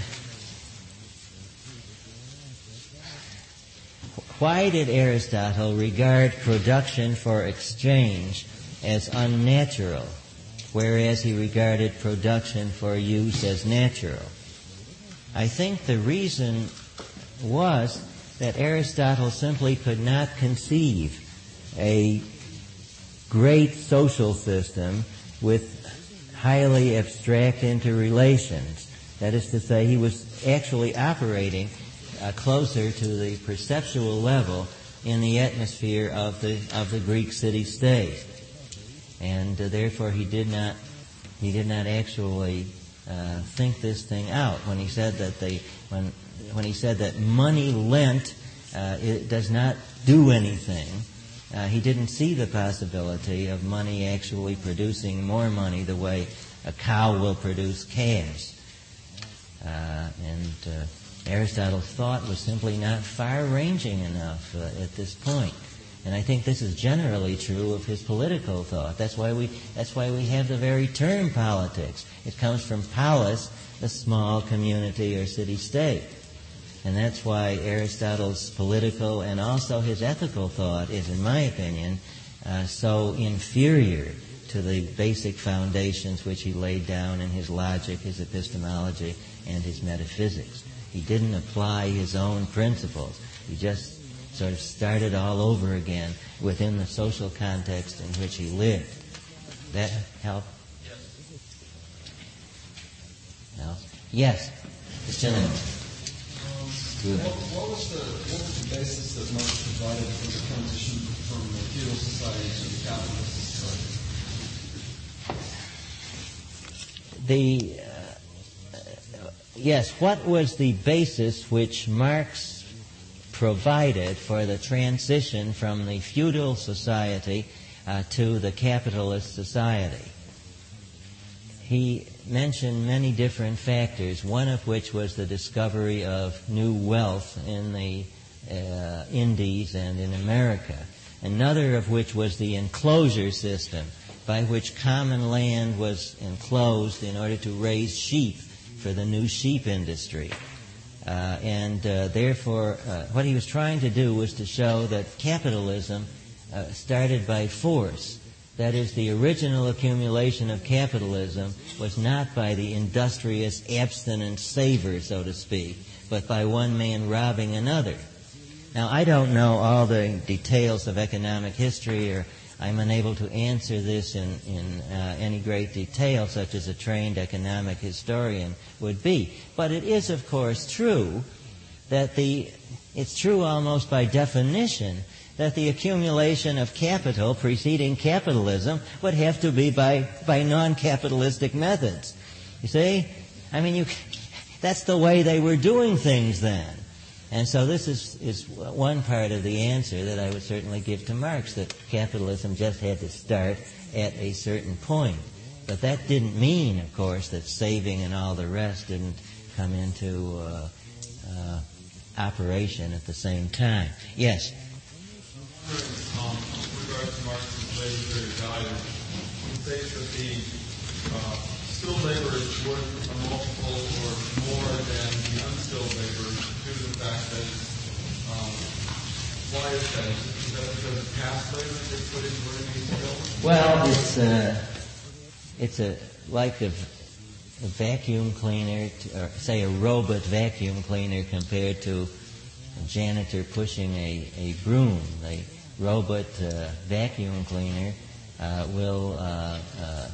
Why did Aristotle regard production for exchange as unnatural, whereas he regarded production for use as natural? I think the reason was that Aristotle simply could not conceive a great social system with highly abstract interrelations. That is to say, he was actually operating uh, closer to the perceptual level in the atmosphere of the of the Greek city-state, and uh, therefore he did not he did not actually uh, think this thing out when he said that they when when he said that money lent uh, it does not do anything. Uh, he didn't see the possibility of money actually producing more money the way a cow will produce calves. Uh, and uh, Aristotle's thought was simply not far-ranging enough uh, at this point. And I think this is generally true of his political thought. That's why we that's why we have the very term politics. It comes from polis, a small community or city-state. And that's why Aristotle's political and also his ethical thought is, in my opinion, uh, so inferior to the basic foundations which he laid down in his logic, his epistemology, and his metaphysics. He didn't apply his own principles. He just sort of started all over again within the social context in which he lived. That help? No? Yes. Yes. What, what, was the, what was the basis that Marx provided for the transition from the feudal society to the capitalist society? The, uh, yes, what was the basis which Marx provided for the transition from the feudal society uh, to the capitalist society? He mentioned many different factors, one of which was the discovery of new wealth in the uh, Indies and in America. Another of which was the enclosure system, by which common land was enclosed in order to raise sheep for the new sheep industry. Uh, and uh, therefore, uh, what he was trying to do was to show that capitalism uh, started by force, that is, the original accumulation of capitalism was not by the industrious, abstinent saver, so to speak, but by one man robbing another. Now, I don't know all the details of economic history, or I'm unable to answer this in, in uh, any great detail, such as a trained economic historian would be. But it is, of course, true that the, it's true almost by definition, that the accumulation of capital preceding capitalism would have to be by, by non-capitalistic methods. You see? I mean, you, that's the way they were doing things then. And so this is, is one part of the answer that I would certainly give to Marx, that capitalism just had to start at a certain point. But that didn't mean, of course, that saving and all the rest didn't come into uh, uh, operation at the same time. Yes? Um, with regard to Marx's labour value, he states that the uh, skilled labour is worth a multiple or more than the unskilled labour due to the fact that um, why is that? Is that because of past labour they put into earning skills? Well, it's uh, it's a like a, a vacuum cleaner, to, or say a robot vacuum cleaner compared to a janitor pushing a, a broom. They robot uh, vacuum cleaner uh, will uh, uh,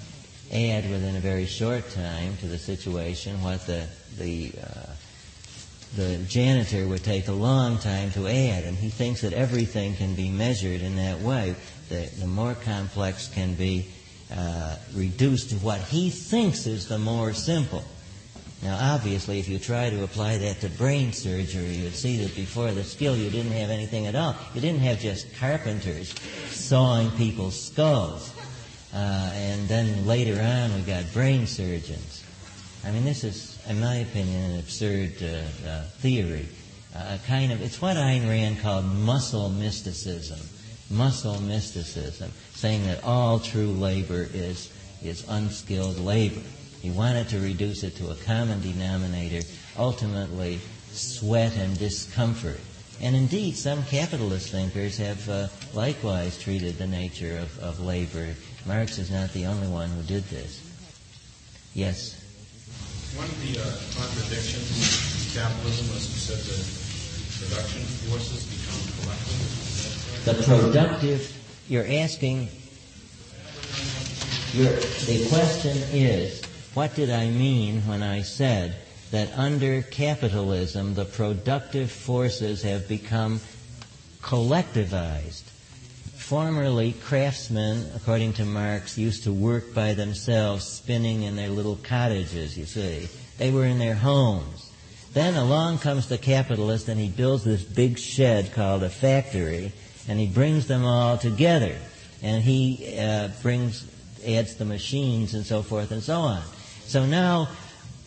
add within a very short time to the situation what the the uh, the janitor would take a long time to add, and he thinks that everything can be measured in that way. The, the more complex can be uh, reduced to what he thinks is the more simple. Now, obviously, if you try to apply that to brain surgery, you'd see that before the skill, you didn't have anything at all. You didn't have just carpenters sawing people's skulls. Uh, and then later on, we got brain surgeons. I mean, this is, in my opinion, an absurd uh, uh, theory. Uh, a kind of, it's what Ayn Rand called muscle mysticism. Muscle mysticism, saying that all true labor is is unskilled labor. He wanted to reduce it to a common denominator, ultimately sweat and discomfort. And indeed, some capitalist thinkers have uh, likewise treated the nature of, of labor. Marx is not the only one who did this. Yes? One of the uh, contradictions in capitalism was you said the production forces become collective. The productive, you're asking, you're, the question is, what did I mean when I said that under capitalism the productive forces have become collectivized? Formerly, craftsmen, according to Marx, used to work by themselves, spinning in their little cottages, you see. They were in their homes. Then along comes the capitalist, and he builds this big shed called a factory, and he brings them all together. And he uh, brings, adds the machines and so forth and so on. So now,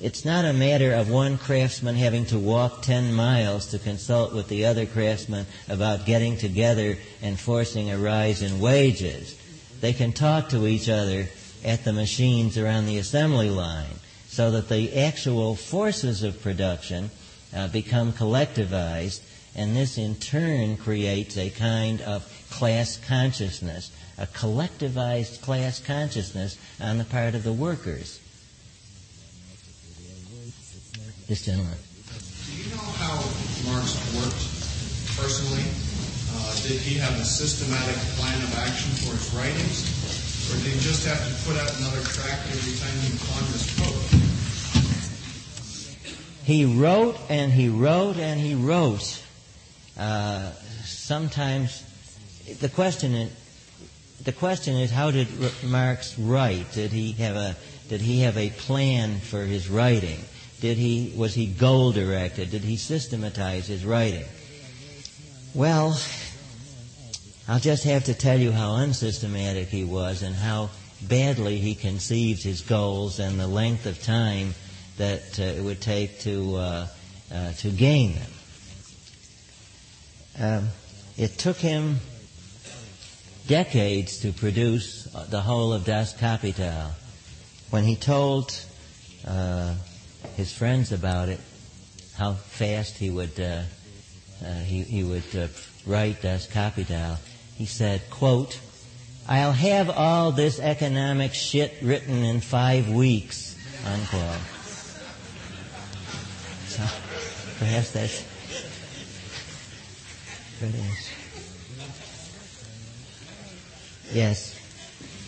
it's not a matter of one craftsman having to walk ten miles to consult with the other craftsman about getting together and forcing a rise in wages. They can talk to each other at the machines around the assembly line, so that the actual forces of production uh, become collectivized, and this in turn creates a kind of class consciousness, a collectivized class consciousness on the part of the workers. This gentleman. Do you know how Marx worked personally? Uh, did he have a systematic plan of action for his writings? Or did he just have to put out another tract every time he conned his coat? He wrote and he wrote and he wrote. Uh, sometimes the question is, the question is, how did Marx write? Did he have a did he have a plan for his writing? Did he, was he goal-directed? Did he systematize his writing? Well, I'll just have to tell you how unsystematic he was and how badly he conceived his goals and the length of time that uh, it would take to uh, uh, to gain them. Um, it took him decades to produce the whole of Das Kapital. When he told uh, his friends about it, how fast he would uh, uh, he, he would uh, write Das Kapital, he said, quote, I'll have all this economic shit written in five weeks, unquote. So, perhaps that's... Yes?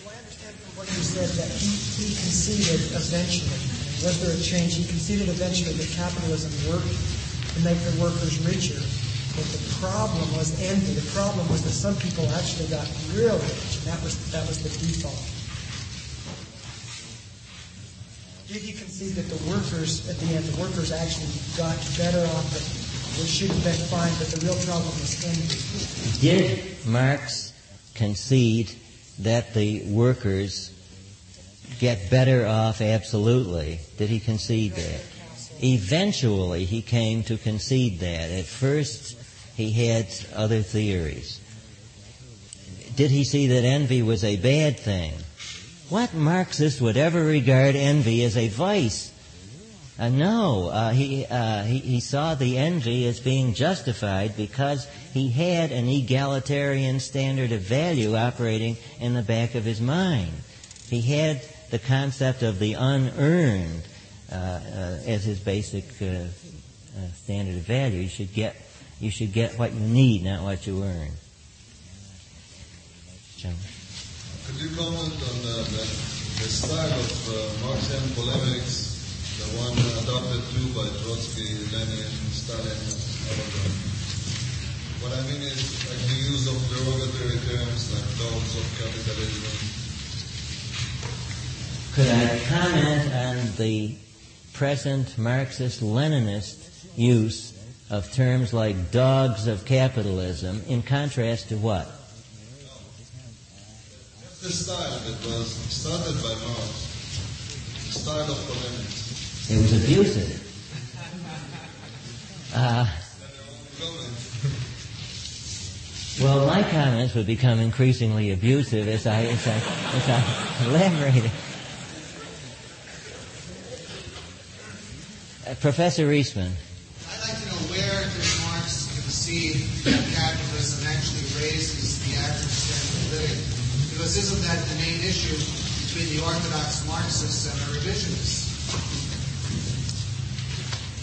Well, I understand from what you said that he, he conceded eventually, was there a change? He conceded eventually that capitalism worked to make the workers richer, but the problem was envy. The problem was that some people actually got real rich, and that was, that was the default. Did he concede that the workers, at the end, the workers actually got better off the, or should have been fine, but the real problem was envy? Did Marx concede that the workers get better off absolutely? Did he concede that? Eventually he came to concede that. At first he had other theories. Did he see that envy was a bad thing? What Marxist would ever regard envy as a vice? Uh, no, uh, he, uh, he he saw the envy as being justified because he had an egalitarian standard of value operating in the back of his mind. He had the concept of the unearned uh, uh, as his basic uh, uh, standard of value. You should get you should get what you need, not what you earn. John? Could you comment on uh, the, the style of uh, Marxian polemics? The one adopted too by Trotsky, Lenin, Stalin, and Orwell. What I mean is like the use of derogatory terms like dogs of capitalism. Could I comment on the present Marxist-Leninist use of terms like dogs of capitalism in contrast to what? Just the style that was started by Marx. The style of polemics. It was abusive. Uh, well, my comments would become increasingly abusive as I as I as I elaborated. Uh, Professor Reisman. I'd like to know where did Marx concede that capitalism actually raises the average standard of living? Because isn't that the main issue between the orthodox Marxists and the revisionists?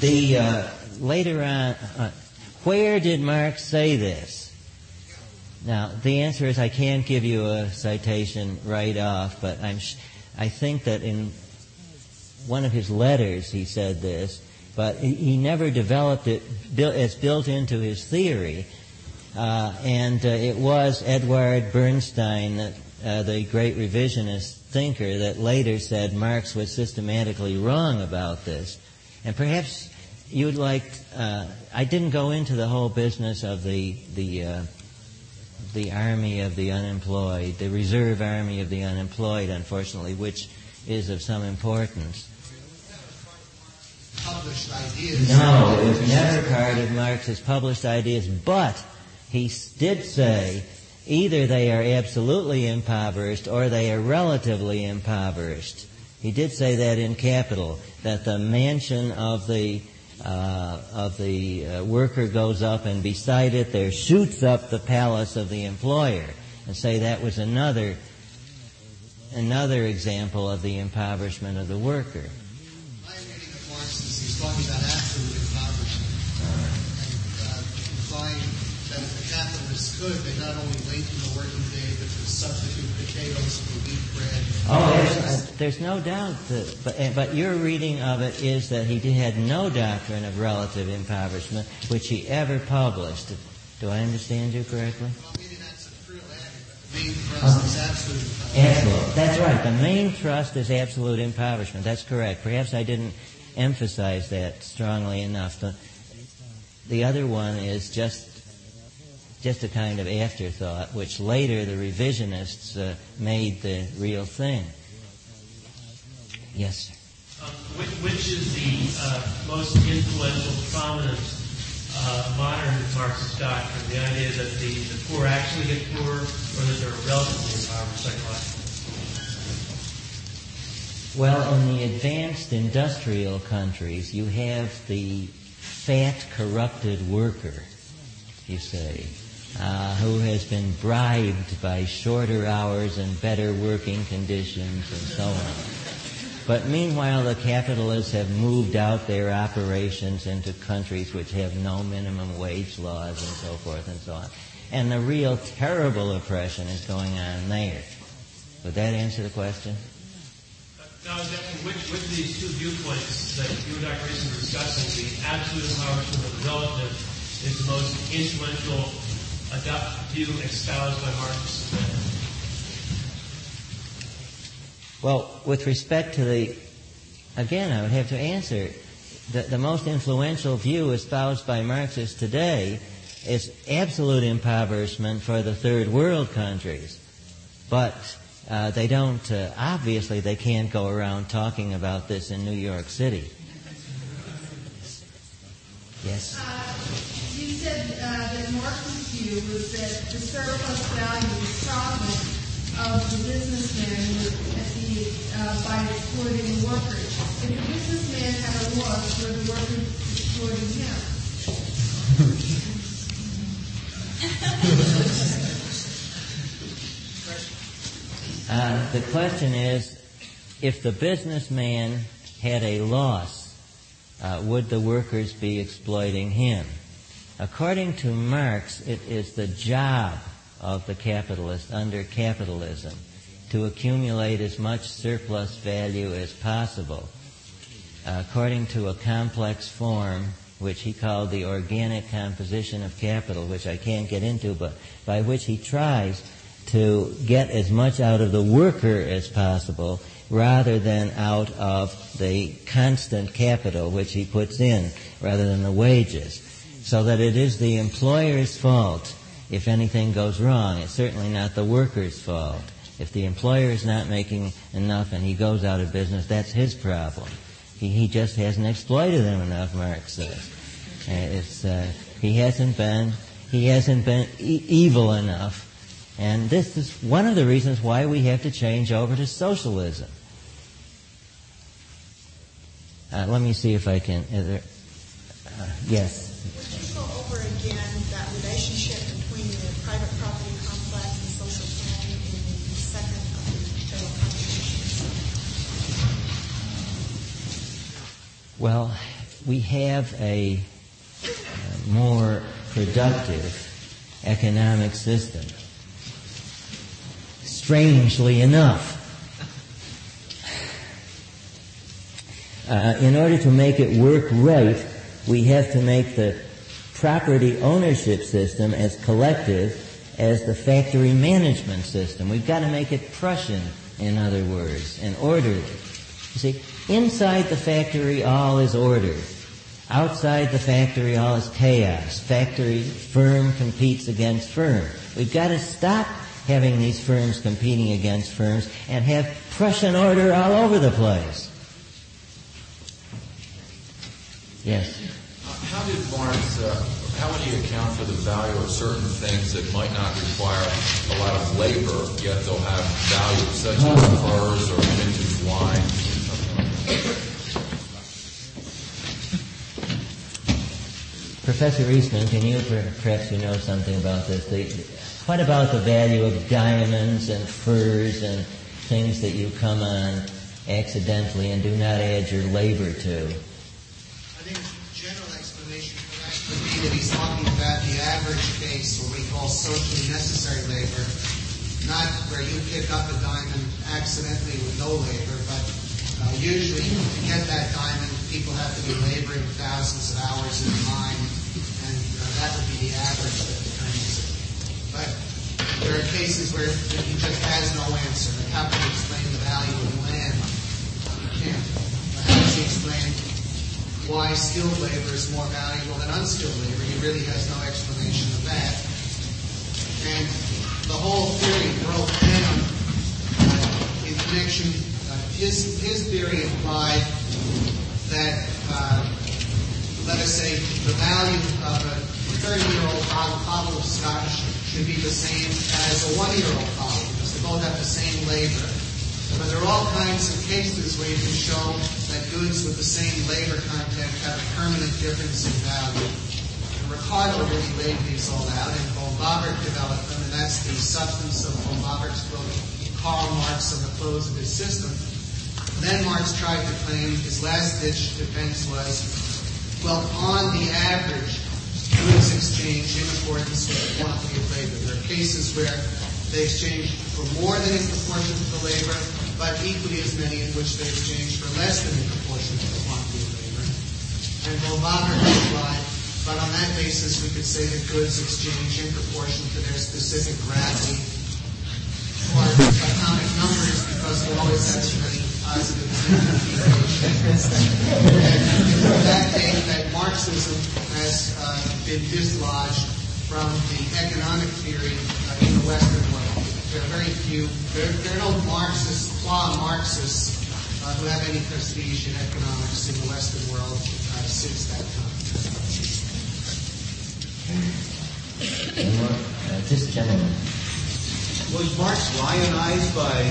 The uh, later on, uh, where did Marx say this? Now the answer is I can't give you a citation right off, but I'm sh- I think that in one of his letters he said this, but he, he never developed it bu- as built into his theory. Uh, and uh, it was Edward Bernstein, that, uh, the great revisionist thinker, that later said Marx was systematically wrong about this. And perhaps you'd like, uh, I didn't go into the whole business of the the uh, the army of the unemployed, the reserve army of the unemployed, unfortunately, which is of some importance. Published ideas. No, it was never part of Marx's published ideas, but he did say either they are absolutely impoverished or they are relatively impoverished. He did say that in Capital, that the mansion of the uh, of the uh, worker goes up, and beside it there shoots up the palace of the employer, and say that was another another example of the impoverishment of the worker. My reading of Marx is he's talking about absolute impoverishment, uh, and uh, implying that if the capitalists could, they not only lengthen the working day, but could substitute potatoes for wheat bread. Oh, there's, uh, there's no doubt that, but, but your reading of it is that he did, had no doctrine of relative impoverishment, which he ever published. Do I understand you correctly? Well, we didn't have some real added, but the main thrust uh, is absolute impoverishment. Absolute. That's right. The main thrust is absolute impoverishment. That's correct. Perhaps I didn't emphasize that strongly enough. The, the other one is just just a kind of afterthought, which later the revisionists uh, made the real thing. Yes, sir. Um, which, which is the uh, most influential, prominent uh, modern Marxist doctrine, the idea that the, the poor actually get poorer, or that they're relatively impoverished psychologically? Well, in the advanced industrial countries, you have the fat, corrupted worker, you say. uh, who has been bribed by shorter hours and better working conditions and so on. But meanwhile, the capitalists have moved out their operations into countries which have no minimum wage laws and so forth and so on. And the real terrible oppression is going on there. Would that answer the question? Now, with, with these two viewpoints that you and Doctor Reese were discussing, the absolute power to the relative is the most influential adopt view espoused by Marx. Well, with respect to the, again, I would have to answer, the, the most influential view espoused by Marxists today is absolute impoverishment for the third world countries. But Uh, they don't, uh, obviously they can't go around talking about this in New York City. Yes? Uh, you said uh, that Marx's view was that the surplus value, the profit of the businessman was at the, uh, by exploiting the workers. If the businessman had a loss, were the workers exploiting him? Uh, the question is, if the businessman had a loss, uh, would the workers be exploiting him? According to Marx, it is the job of the capitalist under capitalism to accumulate as much surplus value as possible, uh, according to a complex form which he called the organic composition of capital, which I can't get into, but by which he tries to get as much out of the worker as possible rather than out of the constant capital which he puts in rather than the wages. So that it is the employer's fault if anything goes wrong. It's certainly not the worker's fault. If the employer is not making enough and he goes out of business, that's his problem. He, he just hasn't exploited them enough, Marx says. Uh, it's, uh, he hasn't been, he hasn't been e- evil enough. And this is one of the reasons why we have to change over to socialism. Uh, let me see if I can... Is there, uh, yes? Would you go over again that relationship between the private property complex and social planning in the second of the federal contributions? Well, we have a uh, more productive economic system. Strangely enough, uh, in order to make it work right, we have to make the property ownership system as collective as the factory management system. We've got to make it Prussian, in other words, and orderly. You see, inside the factory all is order. Outside the factory all is chaos. Factory firm competes against firm. We've got to stop having these firms competing against firms and have Prussian order all over the place. Yes? How did Marx, uh, how would he account for the value of certain things that might not require a lot of labor, yet they'll have value, such oh. as furs or vintage wine? Professor Eastman, can you, perhaps you know something about this? The, What about the value of diamonds and furs and things that you come on accidentally and do not add your labor to? I think the general explanation for that would be that he's talking about the average case, what we call socially necessary labor, not where you pick up a diamond accidentally with no labor, but uh, usually to get that diamond, people have to be laboring thousands of hours in mine, and uh, that would be the average that the kind of. But there are cases where he just has no answer. Like, how can you explain the value of land? You can't. But how does he explain why skilled labor is more valuable than unskilled labor? He really has no explanation of that. And the whole theory broke down uh, in connection. Uh, his, his theory implied that, uh, let us say, the value of a thirty-year-old bottle of scotch should be the same as a one-year-old bottle, because they both have the same labor. But there are all kinds of cases where you can show that goods with the same labor content have a permanent difference in value. And Ricardo really laid these all out, and von Baber developed them, and that's the substance of von Baber's book, Karl Marx and the Foes of His System. Then Marx tried to claim his last-ditch defense was, well, on the average, goods exchange in accordance with the quantity of labor. There are cases where they exchange for more than in proportion to the labor, but equally as many in which they exchange for less than in proportion to the quantity of labor. And von Baber replied, but on that basis we could say that goods exchange in proportion to their specific gravity or atomic numbers, because there always has to be positive and for that case that Marxism has uh, been dislodged from the economic theory uh, in the Western world. There are very few, there, there are no Marxists, qua Marxists, uh, who have any prestige in economics in the Western world uh, since that time. Uh, this gentleman. Was Marx lionized by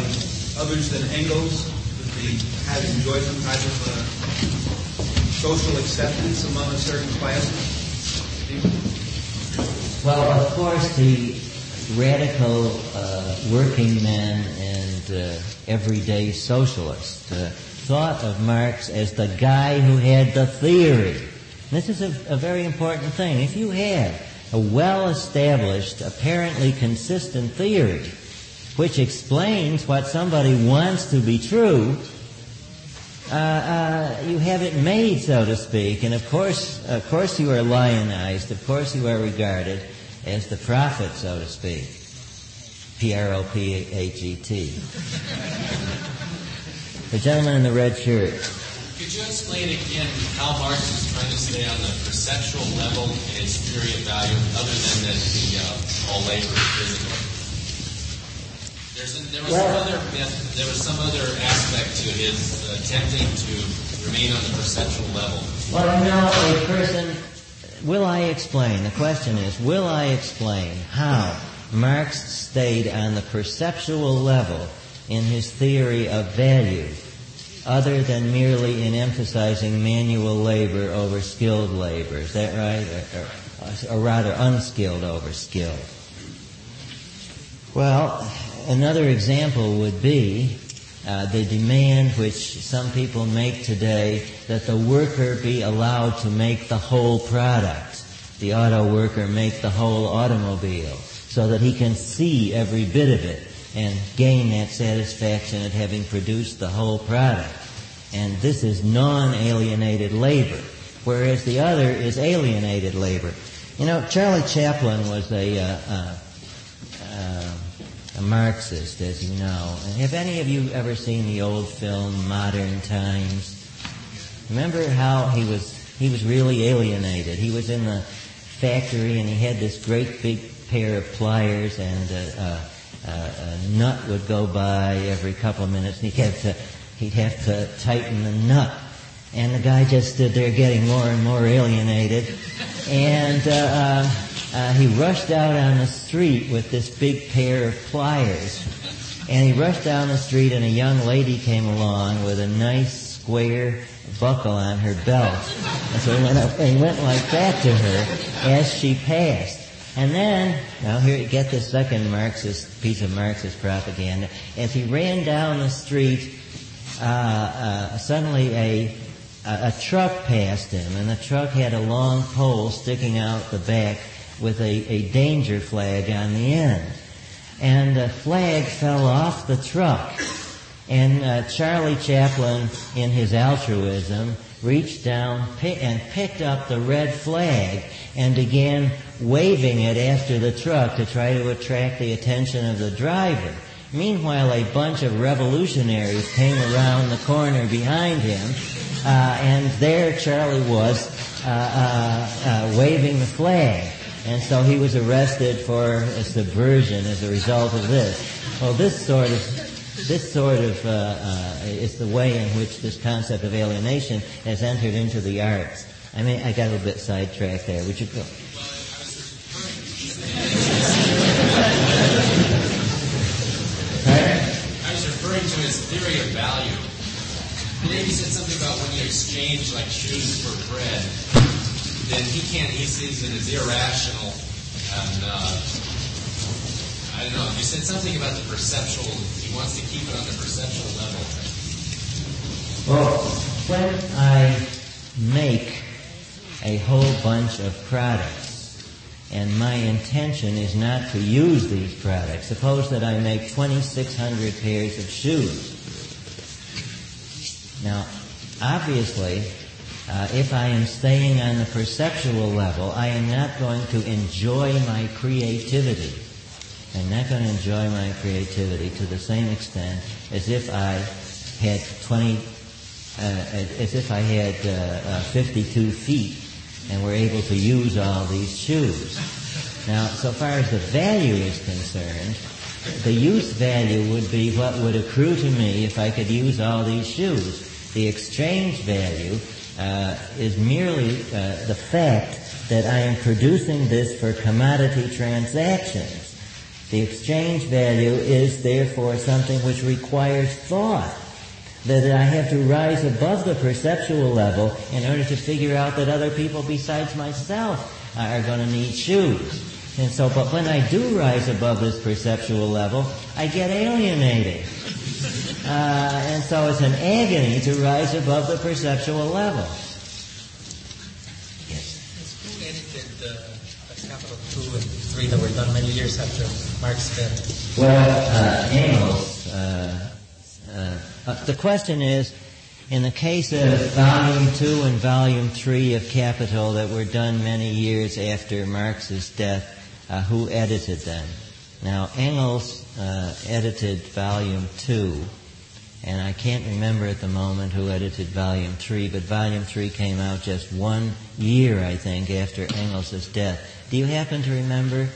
others than Engels? That he had enjoyed some type of uh, social acceptance among a certain class? Well, of course, the radical uh, working man and uh, everyday socialist uh, thought of Marx as the guy who had the theory. This is a, a very important thing. If you have a well-established, apparently consistent theory, which explains what somebody wants to be true, Uh, uh, you have it made, so to speak, and of course, of course, you are lionized. Of course, you are regarded as the prophet, so to speak. P R O P H E T. The gentleman in the red shirt. Could you explain again how Marx is trying to stay on the perceptual level in his theory of value, other than that the uh, all labor is physical? There was, well, some other, there was some other aspect to his uh, attempting to remain on the perceptual level. Well, now, a person... Will I explain? The question is, will I explain how Marx stayed on the perceptual level in his theory of value, other than merely in emphasizing manual labor over skilled labor? Is that right? Or, or, or rather, unskilled over skilled. Well... Another example would be uh, the demand which some people make today that the worker be allowed to make the whole product, the auto worker make the whole automobile, so that he can see every bit of it and gain that satisfaction at having produced the whole product. And this is non-alienated labor, whereas the other is alienated labor. You know, Charlie Chaplin was a... Uh, uh, uh, A Marxist, as you know. And have any of you ever seen the old film Modern Times? Remember how he was he was really alienated. He was in the factory and he had this great big pair of pliers, and a, a, a, a nut would go by every couple of minutes, and he'd have to he'd have to tighten the nut. And the guy just stood there getting more and more alienated, and. Uh, uh, Uh, he rushed out on the street with this big pair of pliers. And he rushed down the street, and a young lady came along with a nice square buckle on her belt. And so he went up, and he went like that to her as she passed. And then, now here you get this second Marxist piece of Marxist propaganda. As he ran down the street, uh, uh, suddenly a, a, a truck passed him, and the truck had a long pole sticking out the back with a, a danger flag on the end. And the flag fell off the truck. And uh, Charlie Chaplin, in his altruism, reached down pi- and picked up the red flag and began waving it after the truck to try to attract the attention of the driver. Meanwhile, a bunch of revolutionaries came around the corner behind him, uh, and there Charlie was uh, uh, uh, waving the flag. And so he was arrested for a subversion as a result of this. Well, this sort of, this sort of uh, uh, is the way in which this concept of alienation has entered into the arts. I mean, I got a little bit sidetracked there. Would you go? I was referring to his theory of value. I believe he said something about when you exchange like shoes for bread. then he can't, he sees it as irrational. And, uh, I don't know, you said something about the perceptual, he wants to keep it on the perceptual level. Well, when I make a whole bunch of products, and my intention is not to use these products, suppose that I make twenty-six hundred pairs of shoes. Now, obviously, uh, if I am staying on the perceptual level, I am not going to enjoy my creativity. I'm not going to enjoy my creativity to the same extent as if I had twenty, uh, as if I had uh, uh, fifty-two feet and were able to use all these shoes. Now, so far as the value is concerned, the use value would be what would accrue to me if I could use all these shoes. The exchange value uh, is merely uh, the fact that I am producing this for commodity transactions. The exchange value is therefore something which requires thought, that I have to rise above the perceptual level in order to figure out that other people besides myself are going to need shoes. And so, but when I do rise above this perceptual level, I get alienated. Uh, and so it's an agony to rise above the perceptual level. Yes? It's who edited the uh, Capital two and three that were done many years after Marx death? Well, uh, Engels, uh, uh, uh, the question is, in the case of Volume two and Volume three of Capital that were done many years after Marx's death, Uh, who edited them? Now, Engels uh, edited Volume two, and I can't remember at the moment who edited Volume three, but Volume three came out just one year, I think, after Engels' death. Do you happen to remember,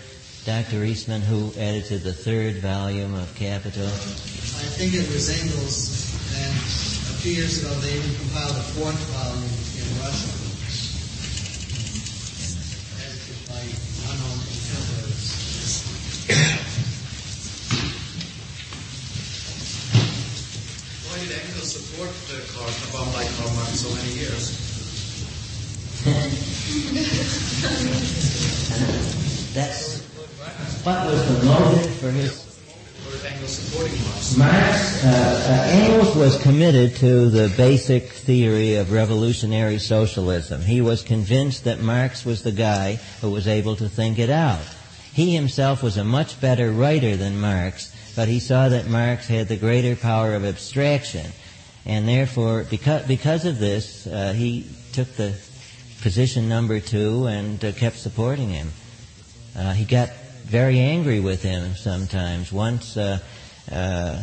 Doctor Eastman, who edited the third volume of Capital? Uh, I think it was Engels, and a few years ago they even compiled a fourth volume in Russian. Support the Karl Marx by Karl Marx so many years. That's what was the motive for his. For Engels supporting Marx. Marx, uh, uh, Engels was committed to the basic theory of revolutionary socialism. He was convinced that Marx was the guy who was able to think it out. He himself was a much better writer than Marx, but he saw that Marx had the greater power of abstraction. And therefore, because, because of this, uh, he took the position number two and uh, kept supporting him. Uh, he got very angry with him sometimes. Once uh, uh,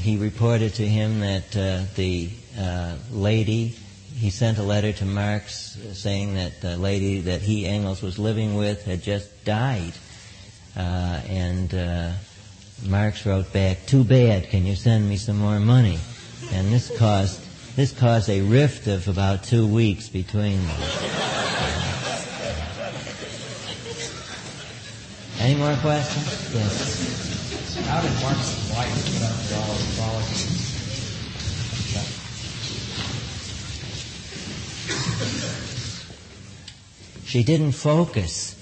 he reported to him that uh, the uh, lady, he sent a letter to Marx saying that the lady that he, Engels, was living with had just died. Uh, and uh, Marx wrote back, "Too bad, can you send me some more money?" And this caused this caused a rift of about two weeks between them. Any more questions? Yes. How did Marx's life without all the politics? She didn't focus.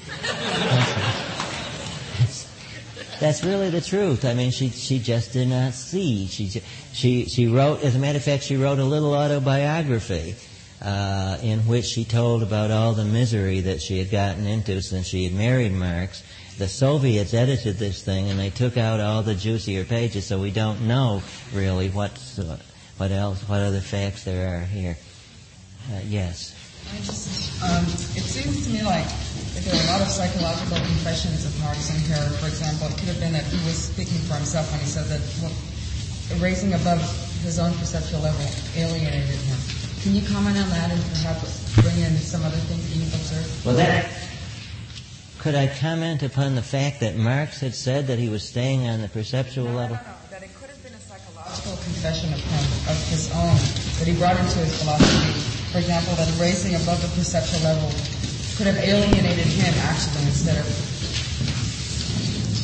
That's really the truth. I mean, she she just did not see. She she she wrote, as a matter of fact, she wrote a little autobiography uh, in which she told about all the misery that she had gotten into since she had married Marx. The Soviets edited this thing, and they took out all the juicier pages, so we don't know really what's, uh, what else, what other facts there are here. Uh, yes. I just, um, it seems to me like there are a lot of psychological confessions of Marx in here. For example, it could have been that he was speaking for himself when he said that well, raising above his own perceptual level alienated him. Can you comment on that and perhaps bring in some other things that you've observed? Well, that, could I comment upon the fact that Marx had said that he was staying on the perceptual no, level? No, no, no, that it could have been a psychological confession of him, of his own, that he brought into his philosophy. For example, that raising above the perceptual level could have alienated him, actually, instead of...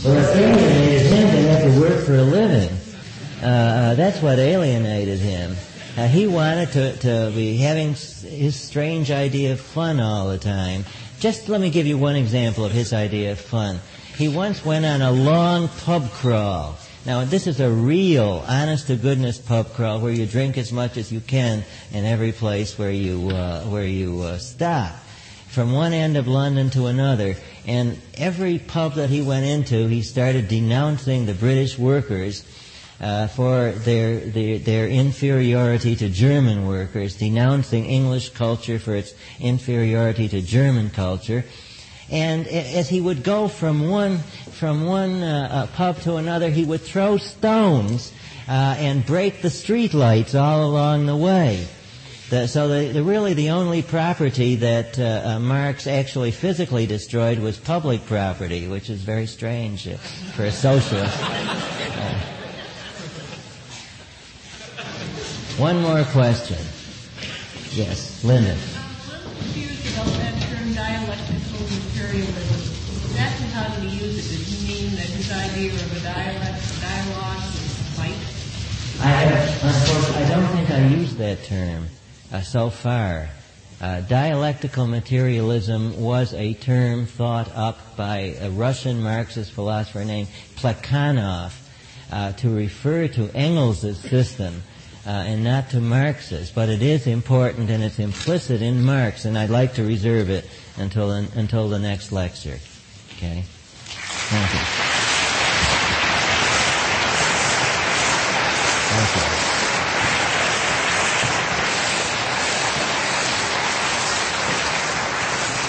Well, if alienated him, they had to work for a living. Uh, that's what alienated him. Uh, he wanted to, to be having his strange idea of fun all the time. Just let me give you one example of his idea of fun. He once went on a long pub crawl. Now, this is a real, honest-to-goodness pub crawl where you drink as much as you can in every place where you uh, where you uh, stop, from one end of London to another. And every pub that he went into, he started denouncing the British workers Uh, for their, their their inferiority to German workers, denouncing English culture for its inferiority to German culture. And as he would go from one from one uh, uh, pub to another, he would throw stones uh, and break the street lights all along the way. The, so the, the really the only property that uh, uh, Marx actually physically destroyed was public property, which is very strange uh, for a socialist. Uh, One more question. Yes, Linda. I'm a little confused about that term dialectical materialism. Exactly how do we use it? Does he mean that his idea of a dialect, dialogue is fight? I, I, I don't think I used that term uh, so far. Uh, dialectical materialism was a term thought up by a Russian Marxist philosopher named Plekhanov uh, to refer to Engels' system. Uh, and not to Marxists, but it is important and it's implicit in Marx, and I'd like to reserve it until until the next lecture. Okay? Thank you.